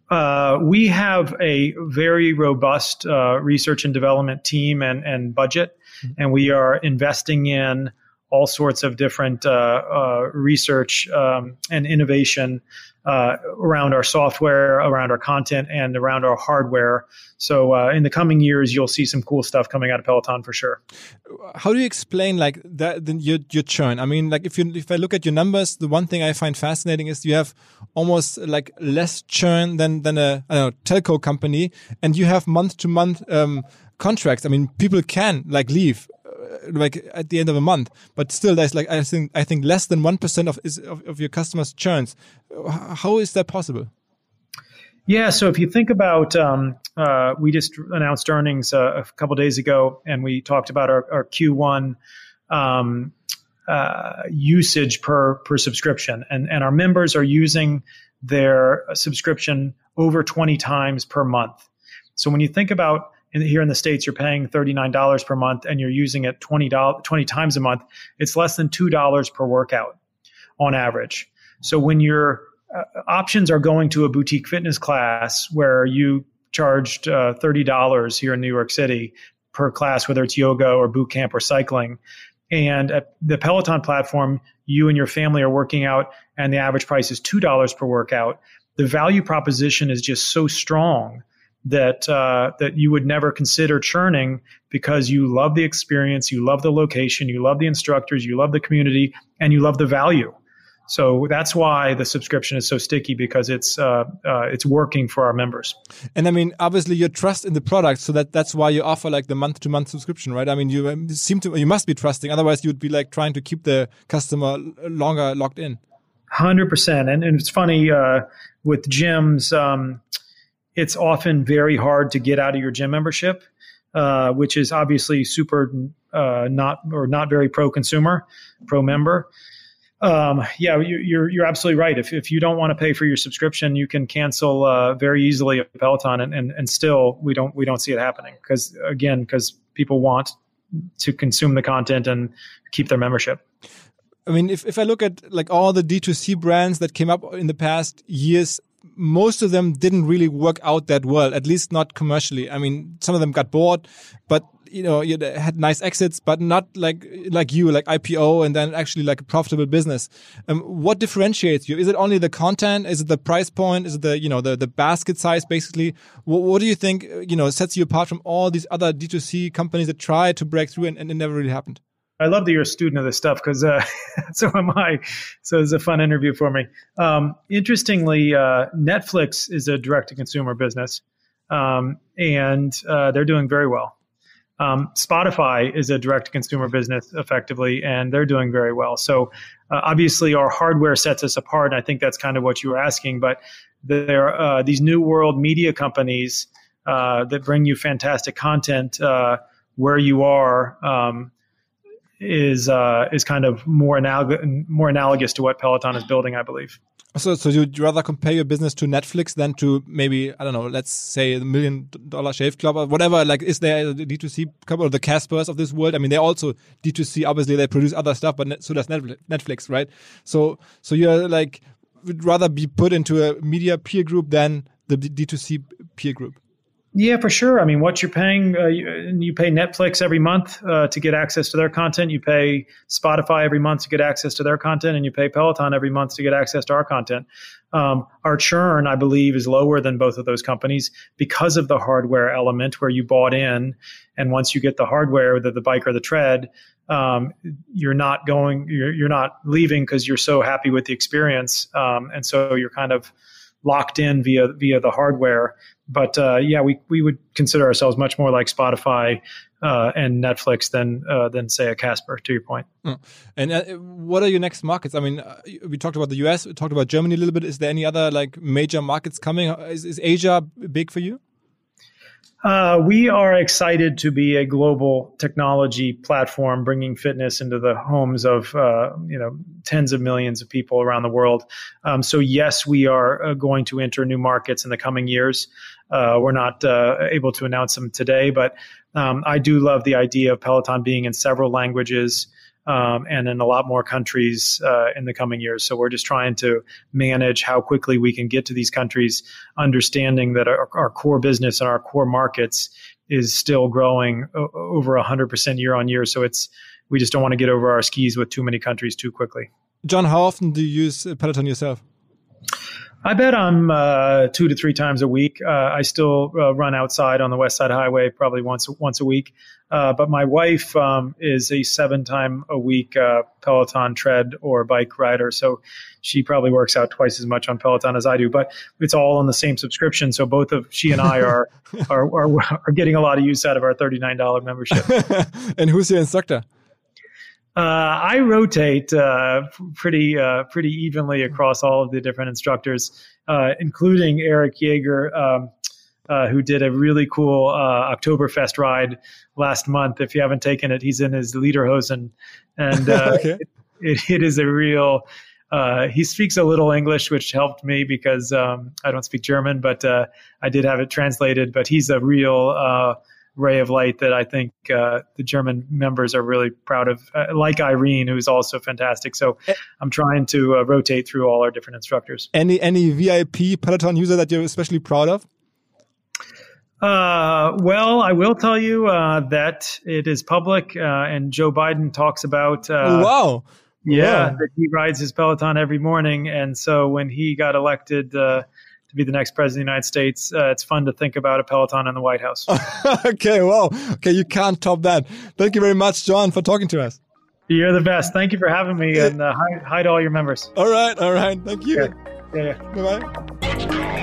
Uh, we have a very robust uh, research and development team and, and budget, mm-hmm. and we are investing in all sorts of different uh, uh, research um, and innovation Uh, around our software, around our content, and around our hardware. So uh, in the coming years, you'll see some cool stuff coming out of Peloton for sure. How do you explain like that the, your your churn? I mean, like if you if I look at your numbers, the one thing I find fascinating is you have almost like less churn than than a I don't know, telco company, and you have month to month um, contracts. I mean, people can like leave like at the end of a month, but still there's like I think I think less than one percent of is of, of your customers churns. How is that possible? Yeah, so if you think about, um, uh, we just announced earnings uh, a couple of days ago, and we talked about our, our Q one um, uh, usage per per subscription, and and our members are using their subscription over twenty times per month. So when you think about in, here in the States, you're paying thirty-nine dollars per month and you're using it twenty times a month, it's less than two dollars per workout on average. So when you're uh, options are going to a boutique fitness class where you charged uh, thirty dollars here in New York City per class, whether it's yoga or boot camp or cycling. And at the Peloton platform, you and your family are working out and the average price is two dollars per workout. The value proposition is just so strong that uh, that you would never consider churning because you love the experience, you love the location, you love the instructors, you love the community, and you love the value. So that's why the subscription is so sticky, because it's uh, uh, it's working for our members. And I mean, obviously, you trust in the product, so that that's why you offer like the month-to-month subscription, right? I mean, you seem to you must be trusting, otherwise you'd be like trying to keep the customer longer locked in. one hundred percent, and and it's funny uh, with gyms. Um, it's often very hard to get out of your gym membership, uh, which is obviously super uh, not or not very pro-consumer, pro-member. Um, yeah, you, you're you're absolutely right. If if you don't want to pay for your subscription, you can cancel uh, very easily at Peloton, and, and and still we don't we don't see it happening because again because people want to consume the content and keep their membership. I mean, if if I look at like all the D two C brands that came up in the past years, most of them didn't really work out that well, at least not commercially. I mean, some of them got bought, but you know, you had nice exits, but not like like you, like I P O, and then actually like a profitable business. Um, what differentiates you? Is it only the content? Is it the price point? Is it the you know the, the basket size? Basically, what, what do you think you know sets you apart from all these other D two C companies that tried to break through and, and it never really happened? I love that you're a student of this stuff because uh, so am I. So it's a fun interview for me. Um, interestingly, uh, Netflix is a direct-to-consumer business, um, and uh, they're doing very well. Um, Spotify is a direct-to-consumer business, effectively, and they're doing very well. So uh, obviously, our hardware sets us apart, and I think that's kind of what you were asking. But there are uh, these new world media companies uh, that bring you fantastic content uh, where you are. Um, is uh, is kind of more analog- more analogous to what Peloton is building, I believe. So, so you'd rather compare your business to Netflix than to maybe, I don't know, let's say the Million Dollar Shave Club or whatever. Like, is there a D two C couple of the Caspers of this world? I mean, they're also D two C. Obviously, they produce other stuff, but so does Netflix, right? So, so you're like, would rather be put into a media peer group than the D two C peer group. Yeah, for sure. I mean, what you're paying, uh, you, you pay Netflix every month uh, to get access to their content. You pay Spotify every month to get access to their content, and you pay Peloton every month to get access to our content. Um, our churn, I believe, is lower than both of those companies because of the hardware element where you bought in, and once you get the hardware, whether the bike or the tread, um, you're not going, you're, you're not leaving because you're so happy with the experience, um, and so you're kind of locked in via via the hardware. But uh, yeah, we we would consider ourselves much more like Spotify uh, and Netflix than uh, than say a Casper. To your point. Mm. And uh, what are your next markets? I mean, uh, we talked about the U S, we talked about Germany a little bit. Is there any other like major markets coming? Is, is Asia big for you? Uh, we are excited to be a global technology platform, bringing fitness into the homes of uh, you know tens of millions of people around the world. Um, so yes, we are uh, going to enter new markets in the coming years. Uh, we're not uh, able to announce them today, but um, I do love the idea of Peloton being in several languages um, and in a lot more countries uh, in the coming years. So we're just trying to manage how quickly we can get to these countries, understanding that our, our core business and our core markets is still growing o- over one hundred percent year on year. So it's we just don't want to get over our skis with too many countries too quickly. John, how often do you use Peloton yourself? I bet I'm uh, two to three times a week. Uh, I still uh, run outside on the West Side Highway probably once once a week. Uh, but my wife um, is a seven-time-a-week uh, Peloton tread or bike rider, so she probably works out twice as much on Peloton as I do. But it's all on the same subscription, so both of she and I are are, are are getting a lot of use out of our thirty-nine dollars membership. And who's your instructor? Uh, I rotate uh, pretty uh, pretty evenly across all of the different instructors, uh, including Eric Jäger, um, uh, who did a really cool uh, Oktoberfest ride last month. If you haven't taken it, he's in his lederhosen, and uh, okay. it, it is a real. Uh, he speaks a little English, which helped me because um, I don't speak German, but uh, I did have it translated. But he's a real. Uh, ray of light that I think uh, the German members are really proud of, uh, like Irene, who's also fantastic. So I'm trying to uh, rotate through all our different instructors. Any any V I P Peloton user that you're especially proud of? Uh, well, I will tell you uh, that it is public, uh, and Joe Biden talks about uh, oh, wow. Yeah, wow. That he rides his Peloton every morning. And so when he got elected uh, to be the next president of the United States, uh, it's fun to think about a Peloton in the White House. Okay, wow. Okay, you can't top that. Thank you very much, John, for talking to us. You're the best. Thank you for having me, and uh, hi, hi to all your members. All right, all right. Thank you. Yeah, yeah, yeah. Bye-bye.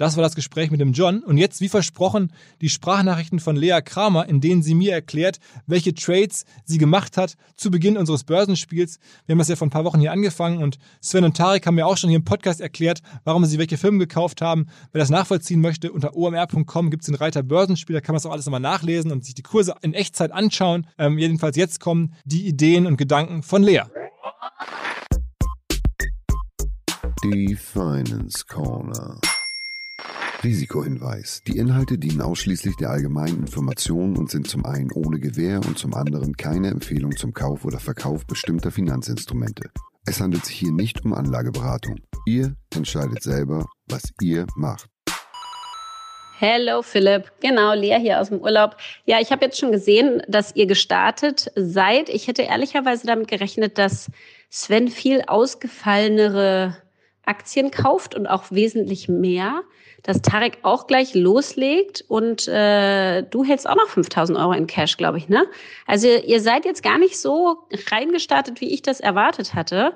Das war das Gespräch mit dem John. Und jetzt, wie versprochen, die Sprachnachrichten von Lea Kramer, in denen sie mir erklärt, welche Trades sie gemacht hat zu Beginn unseres Börsenspiels. Wir haben das ja vor ein paar Wochen hier angefangen, und Sven und Tarek haben mir auch schon hier im Podcast erklärt, warum sie welche Firmen gekauft haben. Wer das nachvollziehen möchte, unter o m r punkt com gibt es den Reiter Börsenspiel. Da kann man es auch alles nochmal nachlesen und sich die Kurse in Echtzeit anschauen. Ähm, jedenfalls jetzt kommen die Ideen und Gedanken von Lea. Die Finance Corner. Risikohinweis. Die Inhalte dienen ausschließlich der allgemeinen Information und sind zum einen ohne Gewähr und zum anderen keine Empfehlung zum Kauf oder Verkauf bestimmter Finanzinstrumente. Es handelt sich hier nicht um Anlageberatung. Ihr entscheidet selber, was ihr macht. Hello Philipp, genau, Lea hier aus dem Urlaub. Ja, ich habe jetzt schon gesehen, dass ihr gestartet seid. Ich hätte ehrlicherweise damit gerechnet, dass Sven viel ausgefallenere Aktien kauft und auch wesentlich mehr, dass Tarek auch gleich loslegt, und äh, du hältst auch noch fünftausend Euro in Cash, glaube ich, ne? Also ihr seid jetzt gar nicht so reingestartet, wie ich das erwartet hatte.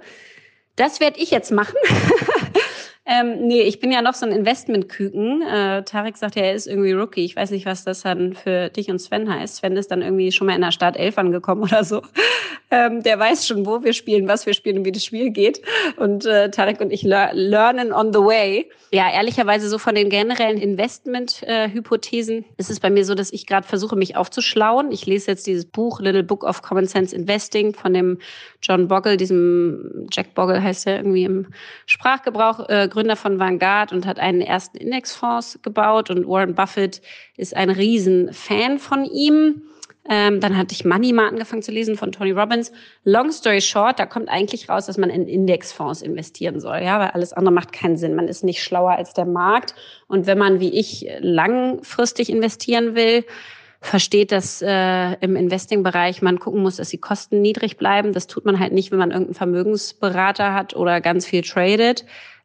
Das werde ich jetzt machen. ähm, nee, ich bin ja noch so ein Investmentküken. Äh, Tarek sagt ja, er ist irgendwie Rookie. Ich weiß nicht, was das dann für dich und Sven heißt. Sven ist dann irgendwie schon mal in der Startelf angekommen oder so. Ähm, der weiß schon, wo wir spielen, was wir spielen und wie das Spiel geht. Und äh, Tarek und ich lear- lernen on the way. Ja, ehrlicherweise so von den generellen Investment-Hypothesen äh, ist es bei mir so, dass ich gerade versuche, mich aufzuschlauen. Ich lese jetzt dieses Buch Little Book of Common Sense Investing von dem John Bogle, diesem Jack Bogle heißt er irgendwie im Sprachgebrauch, äh, Gründer von Vanguard, und hat einen ersten Indexfonds gebaut. Und Warren Buffett ist ein Riesenfan von ihm. Ähm, dann hatte ich Money mal angefangen zu lesen von Tony Robbins. Long story short, da kommt eigentlich raus, dass man in Indexfonds investieren soll, ja, weil alles andere macht keinen Sinn. Man ist nicht schlauer als der Markt. Und wenn man, wie ich, langfristig investieren will, versteht, dass äh, im Investing-Bereich man gucken muss, dass die Kosten niedrig bleiben. Das tut man halt nicht, wenn man irgendeinen Vermögensberater hat oder ganz viel tradet.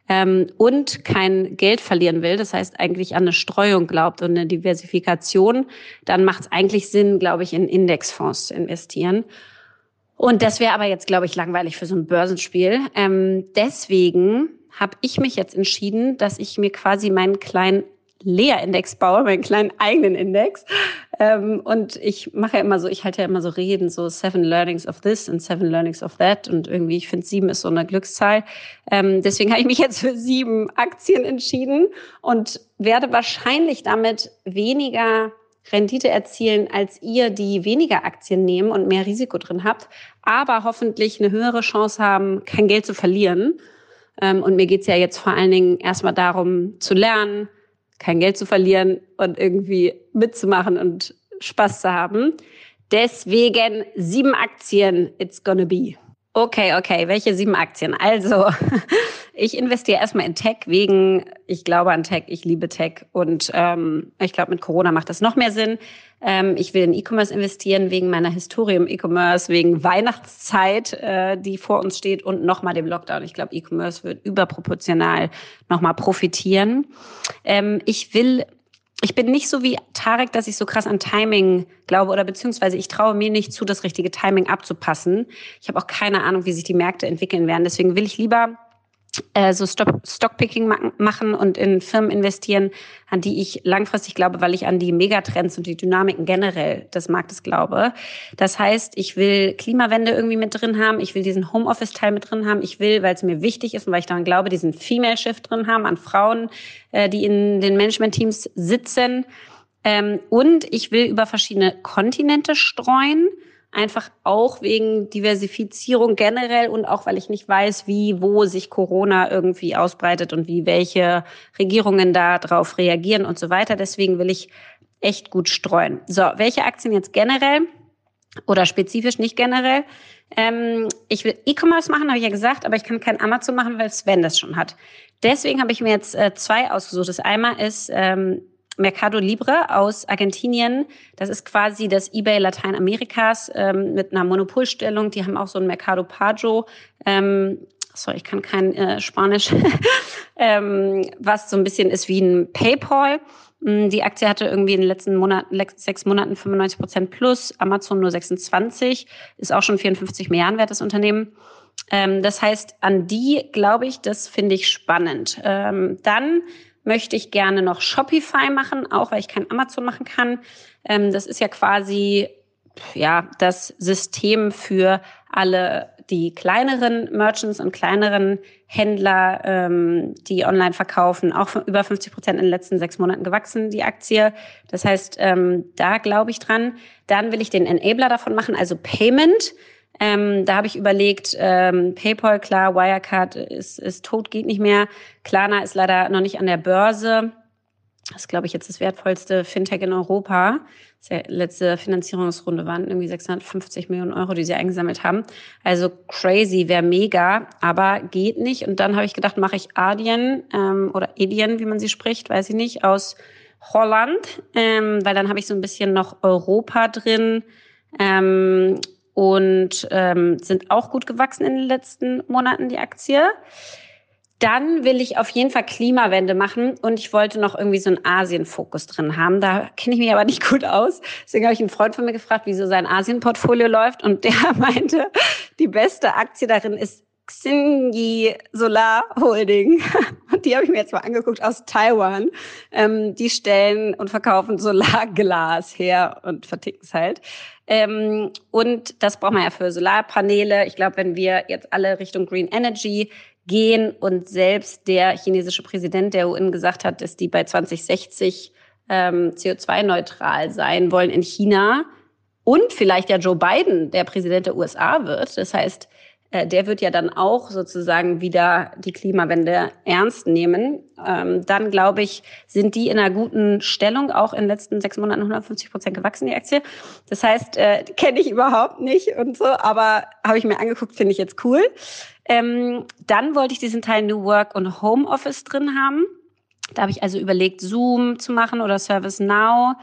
Ähm, und kein Geld verlieren will, das heißt eigentlich an eine Streuung glaubt und eine Diversifikation, dann macht es eigentlich Sinn, glaube ich, in Indexfonds zu investieren. Und das wäre aber jetzt, glaube ich, langweilig für so ein Börsenspiel. Ähm, deswegen habe ich mich jetzt entschieden, dass ich mir quasi meinen kleinen Lea-Index baue, meinen kleinen eigenen Index. Ähm, und ich mache ja immer so, ich halte ja immer so Reden, so seven learnings of this and seven learnings of that. Und irgendwie, ich finde, sieben ist so eine Glückszahl. Ähm, deswegen habe ich mich jetzt für sieben Aktien entschieden und werde wahrscheinlich damit weniger Rendite erzielen, als ihr, die weniger Aktien nehmen und mehr Risiko drin habt. Aber hoffentlich eine höhere Chance haben, kein Geld zu verlieren. Ähm, und mir geht's ja jetzt vor allen Dingen erstmal darum, zu lernen, kein Geld zu verlieren und irgendwie mitzumachen und Spaß zu haben. Deswegen sieben Aktien, it's gonna be. Okay, okay, welche sieben Aktien? Also, ich investiere erstmal in Tech wegen, ich glaube an Tech, ich liebe Tech. Und ähm, ich glaube, mit Corona macht das noch mehr Sinn. Ähm, ich will in E-Commerce investieren wegen meiner Historie im E-Commerce, wegen Weihnachtszeit, äh, die vor uns steht, und nochmal dem Lockdown. Ich glaube, E-Commerce wird überproportional nochmal profitieren. Ähm, ich will... Ich bin nicht so wie Tarek, dass ich so krass an Timing glaube, oder beziehungsweise ich traue mir nicht zu, das richtige Timing abzupassen. Ich habe auch keine Ahnung, wie sich die Märkte entwickeln werden. Deswegen will ich lieber äh, so Stockpicking machen und in Firmen investieren, an die ich langfristig glaube, weil ich an die Megatrends und die Dynamiken generell des Marktes glaube. Das heißt, ich will Klimawende irgendwie mit drin haben. Ich will diesen Homeoffice-Teil mit drin haben. Ich will, weil es mir wichtig ist und weil ich daran glaube, diesen Female-Shift drin haben an Frauen, die in den Management-Teams sitzen. Und ich will über verschiedene Kontinente streuen, einfach auch wegen Diversifizierung generell und auch, weil ich nicht weiß, wie, wo sich Corona irgendwie ausbreitet und wie welche Regierungen da drauf reagieren und so weiter. Deswegen will ich echt gut streuen. So, welche Aktien jetzt generell oder spezifisch nicht generell? Ähm, ich will E-Commerce machen, habe ich ja gesagt, aber ich kann kein Amazon machen, weil Sven das schon hat. Deswegen habe ich mir jetzt äh, zwei ausgesucht. Das einmal ist ähm, Mercado Libre aus Argentinien. Das ist quasi das eBay Lateinamerikas ähm, mit einer Monopolstellung. Die haben auch so ein Mercado Pago. Ähm, sorry, ich kann kein äh, Spanisch. ähm, was so ein bisschen ist wie ein PayPal. Die Aktie hatte irgendwie in den letzten Monaten, sechs Monaten fünfundneunzig Prozent plus, Amazon nur sechsundzwanzig, ist auch schon vierundfünfzig Milliarden wert, das Unternehmen. Ähm, das heißt, an die glaube ich, das finde ich spannend. Ähm, dann möchte ich gerne noch Shopify machen, auch weil ich kein Amazon machen kann. Ähm, das ist ja quasi ja das System für alle die kleineren Merchants und kleineren Händler, ähm, die online verkaufen, auch über fünfzig Prozent in den letzten sechs Monaten gewachsen, die Aktie. Das heißt, ähm, da glaube ich dran. Dann will ich den Enabler davon machen, also Payment. Ähm, da habe ich überlegt, ähm, PayPal, klar, Wirecard ist, ist tot, geht nicht mehr. Klarna ist leider noch nicht an der Börse. Das ist, glaube ich, jetzt das wertvollste Fintech in Europa. Die letzte Finanzierungsrunde waren irgendwie sechshundertfünfzig Millionen Euro, die sie eingesammelt haben. Also crazy, wäre mega, aber geht nicht. Und dann habe ich gedacht, mache ich Adyen ähm, oder Adyen, wie man sie spricht, weiß ich nicht, aus Holland. Ähm, weil dann habe ich so ein bisschen noch Europa drin. Ähm, und ähm, sind auch gut gewachsen in den letzten Monaten, die Aktie. Dann will ich auf jeden Fall Klimawende machen und ich wollte noch irgendwie so einen Asien-Fokus drin haben. Da kenne ich mich aber nicht gut aus. Deswegen habe ich einen Freund von mir gefragt, wie so sein Asien-Portfolio läuft. Und der meinte, die beste Aktie darin ist Xinyi Solar Holding. Und die habe ich mir jetzt mal angeguckt aus Taiwan. Ähm, die stellen und verkaufen Solarglas her und verticken es halt. Ähm, und das braucht man ja für Solarpaneele. Ich glaube, wenn wir jetzt alle Richtung Green Energy gehen und selbst der chinesische Präsident der U N gesagt hat, dass die bei zwanzig sechzig ähm, C O zwei neutral sein wollen in China und vielleicht ja Joe Biden, der Präsident der U S A wird. Das heißt, äh, der wird ja dann auch sozusagen wieder die Klimawende ernst nehmen. Ähm, dann, glaube ich, sind die in einer guten Stellung, auch in den letzten sechs Monaten hundertfünfzig Prozent gewachsen, die Aktie. Das heißt, äh, kenne ich überhaupt nicht und so, aber habe ich mir angeguckt, finde ich jetzt cool. Ähm, dann wollte ich diesen Teil New Work und Homeoffice drin haben. Da habe ich also überlegt, Zoom zu machen oder ServiceNow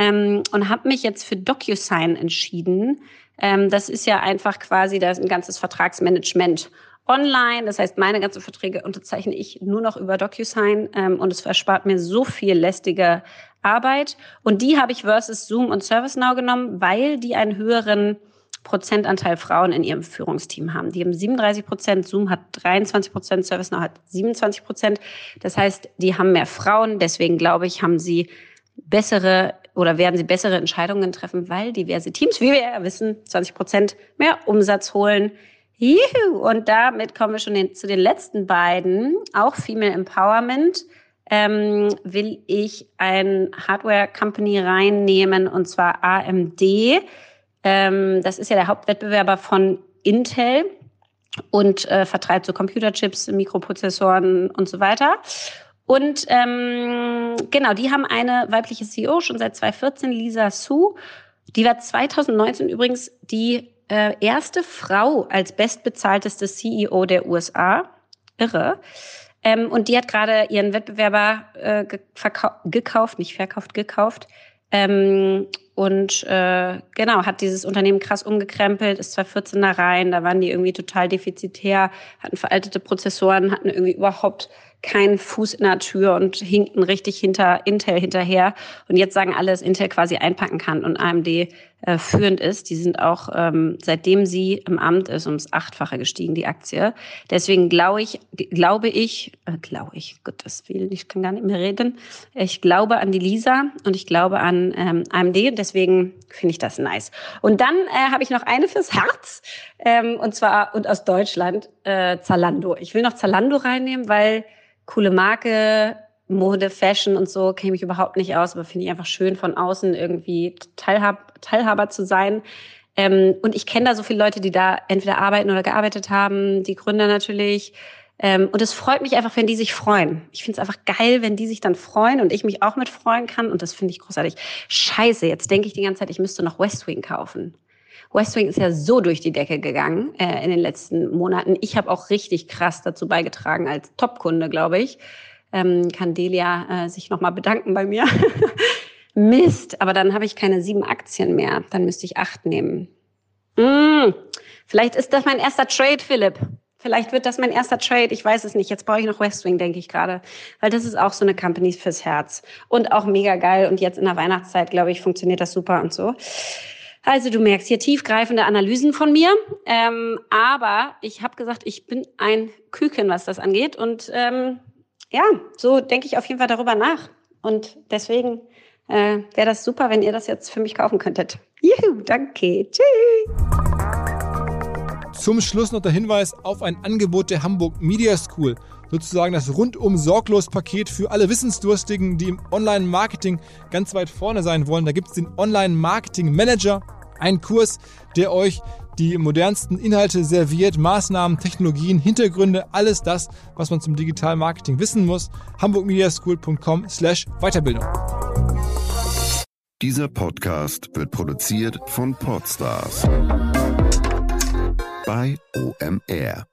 ähm, und habe mich jetzt für DocuSign entschieden. Ähm, das ist ja einfach quasi das ein ganzes Vertragsmanagement online. Das heißt, meine ganzen Verträge unterzeichne ich nur noch über DocuSign ähm, und es erspart mir so viel lästige Arbeit. Und die habe ich versus Zoom und ServiceNow genommen, weil die einen höheren Prozentanteil Frauen in ihrem Führungsteam haben. Die haben siebenunddreißig Prozent, Zoom hat dreiundzwanzig Prozent, ServiceNow hat siebenundzwanzig Prozent. Das heißt, die haben mehr Frauen. Deswegen, glaube ich, haben sie bessere oder werden sie bessere Entscheidungen treffen, weil diverse Teams, wie wir ja wissen, zwanzig Prozent mehr Umsatz holen. Juhu! Und damit kommen wir schon zu den letzten beiden. Auch Female Empowerment ähm, will ich ein Hardware-Company reinnehmen, und zwar A M D. Das ist ja der Hauptwettbewerber von Intel und äh, vertreibt so Computerchips, Mikroprozessoren und so weiter. Und ähm, genau, die haben eine weibliche C E O schon seit zweitausendvierzehn, Lisa Su. Die war zweitausendneunzehn übrigens die äh, erste Frau als bestbezahlteste C E O der U S A. Irre. Ähm, und die hat gerade ihren Wettbewerber äh, verkau- gekauft, nicht verkauft, gekauft. Ähm, Und äh, genau, hat dieses Unternehmen krass umgekrempelt, ist zweitausendvierzehn da rein, da waren die irgendwie total defizitär, hatten veraltete Prozessoren, hatten irgendwie überhaupt keinen Fuß in der Tür und hinkten richtig hinter Intel hinterher. Und jetzt sagen alle, dass Intel quasi einpacken kann und A M D äh, führend ist. Die sind auch, ähm, seitdem sie im Amt ist, ums Achtfache gestiegen, die Aktie. Deswegen glaube ich, glaube ich, äh, glaube ich, Gottes Willen, ich kann gar nicht mehr reden. Ich glaube an die Lisa und ich glaube an ähm, A M D. Deswegen finde ich das nice. Und dann äh, habe ich noch eine fürs Herz, ähm, und zwar und aus Deutschland, äh, Zalando. Ich will noch Zalando reinnehmen, weil coole Marke, Mode, Fashion und so, kenne ich überhaupt nicht aus, aber finde ich einfach schön, von außen irgendwie Teilhab- Teilhaber zu sein. Ähm, und ich kenne da so viele Leute, die da entweder arbeiten oder gearbeitet haben, die Gründer natürlich. Ähm, und es freut mich einfach, wenn die sich freuen. Ich finde es einfach geil, wenn die sich dann freuen und ich mich auch mit freuen kann. Und das finde ich großartig. Scheiße, jetzt denke ich die ganze Zeit, ich müsste noch Westwing kaufen. Westwing ist ja so durch die Decke gegangen äh, in den letzten Monaten. Ich habe auch richtig krass dazu beigetragen als Topkunde, glaube ich. Ähm, kann Delia äh, sich nochmal bedanken bei mir. Mist, aber dann habe ich keine sieben Aktien mehr. Dann müsste ich acht nehmen. Mm, vielleicht ist das mein erster Trade, Philipp. Vielleicht wird das mein erster Trade. Ich weiß es nicht. Jetzt brauche ich noch Westwing, denke ich gerade. Weil das ist auch so eine Company fürs Herz. Und auch mega geil. Und jetzt in der Weihnachtszeit, glaube ich, funktioniert das super und so. Also du merkst hier tiefgreifende Analysen von mir, ähm, aber ich habe gesagt, ich bin ein Küken, was das angeht und ähm, ja, so denke ich auf jeden Fall darüber nach und deswegen äh, wäre das super, wenn ihr das jetzt für mich kaufen könntet. Juhu, danke, tschüss. Zum Schluss noch der Hinweis auf ein Angebot der Hamburg Media School, sozusagen das rundum sorglos Paket für alle Wissensdurstigen, die im Online-Marketing ganz weit vorne sein wollen. Da gibt es den Online-Marketing-Manager, einen Kurs, der euch die modernsten Inhalte serviert, Maßnahmen, Technologien, Hintergründe, alles das, was man zum Digital-Marketing wissen muss. hamburgmediaschool.com slash Weiterbildung. Dieser Podcast wird produziert von Podstars bei O M R.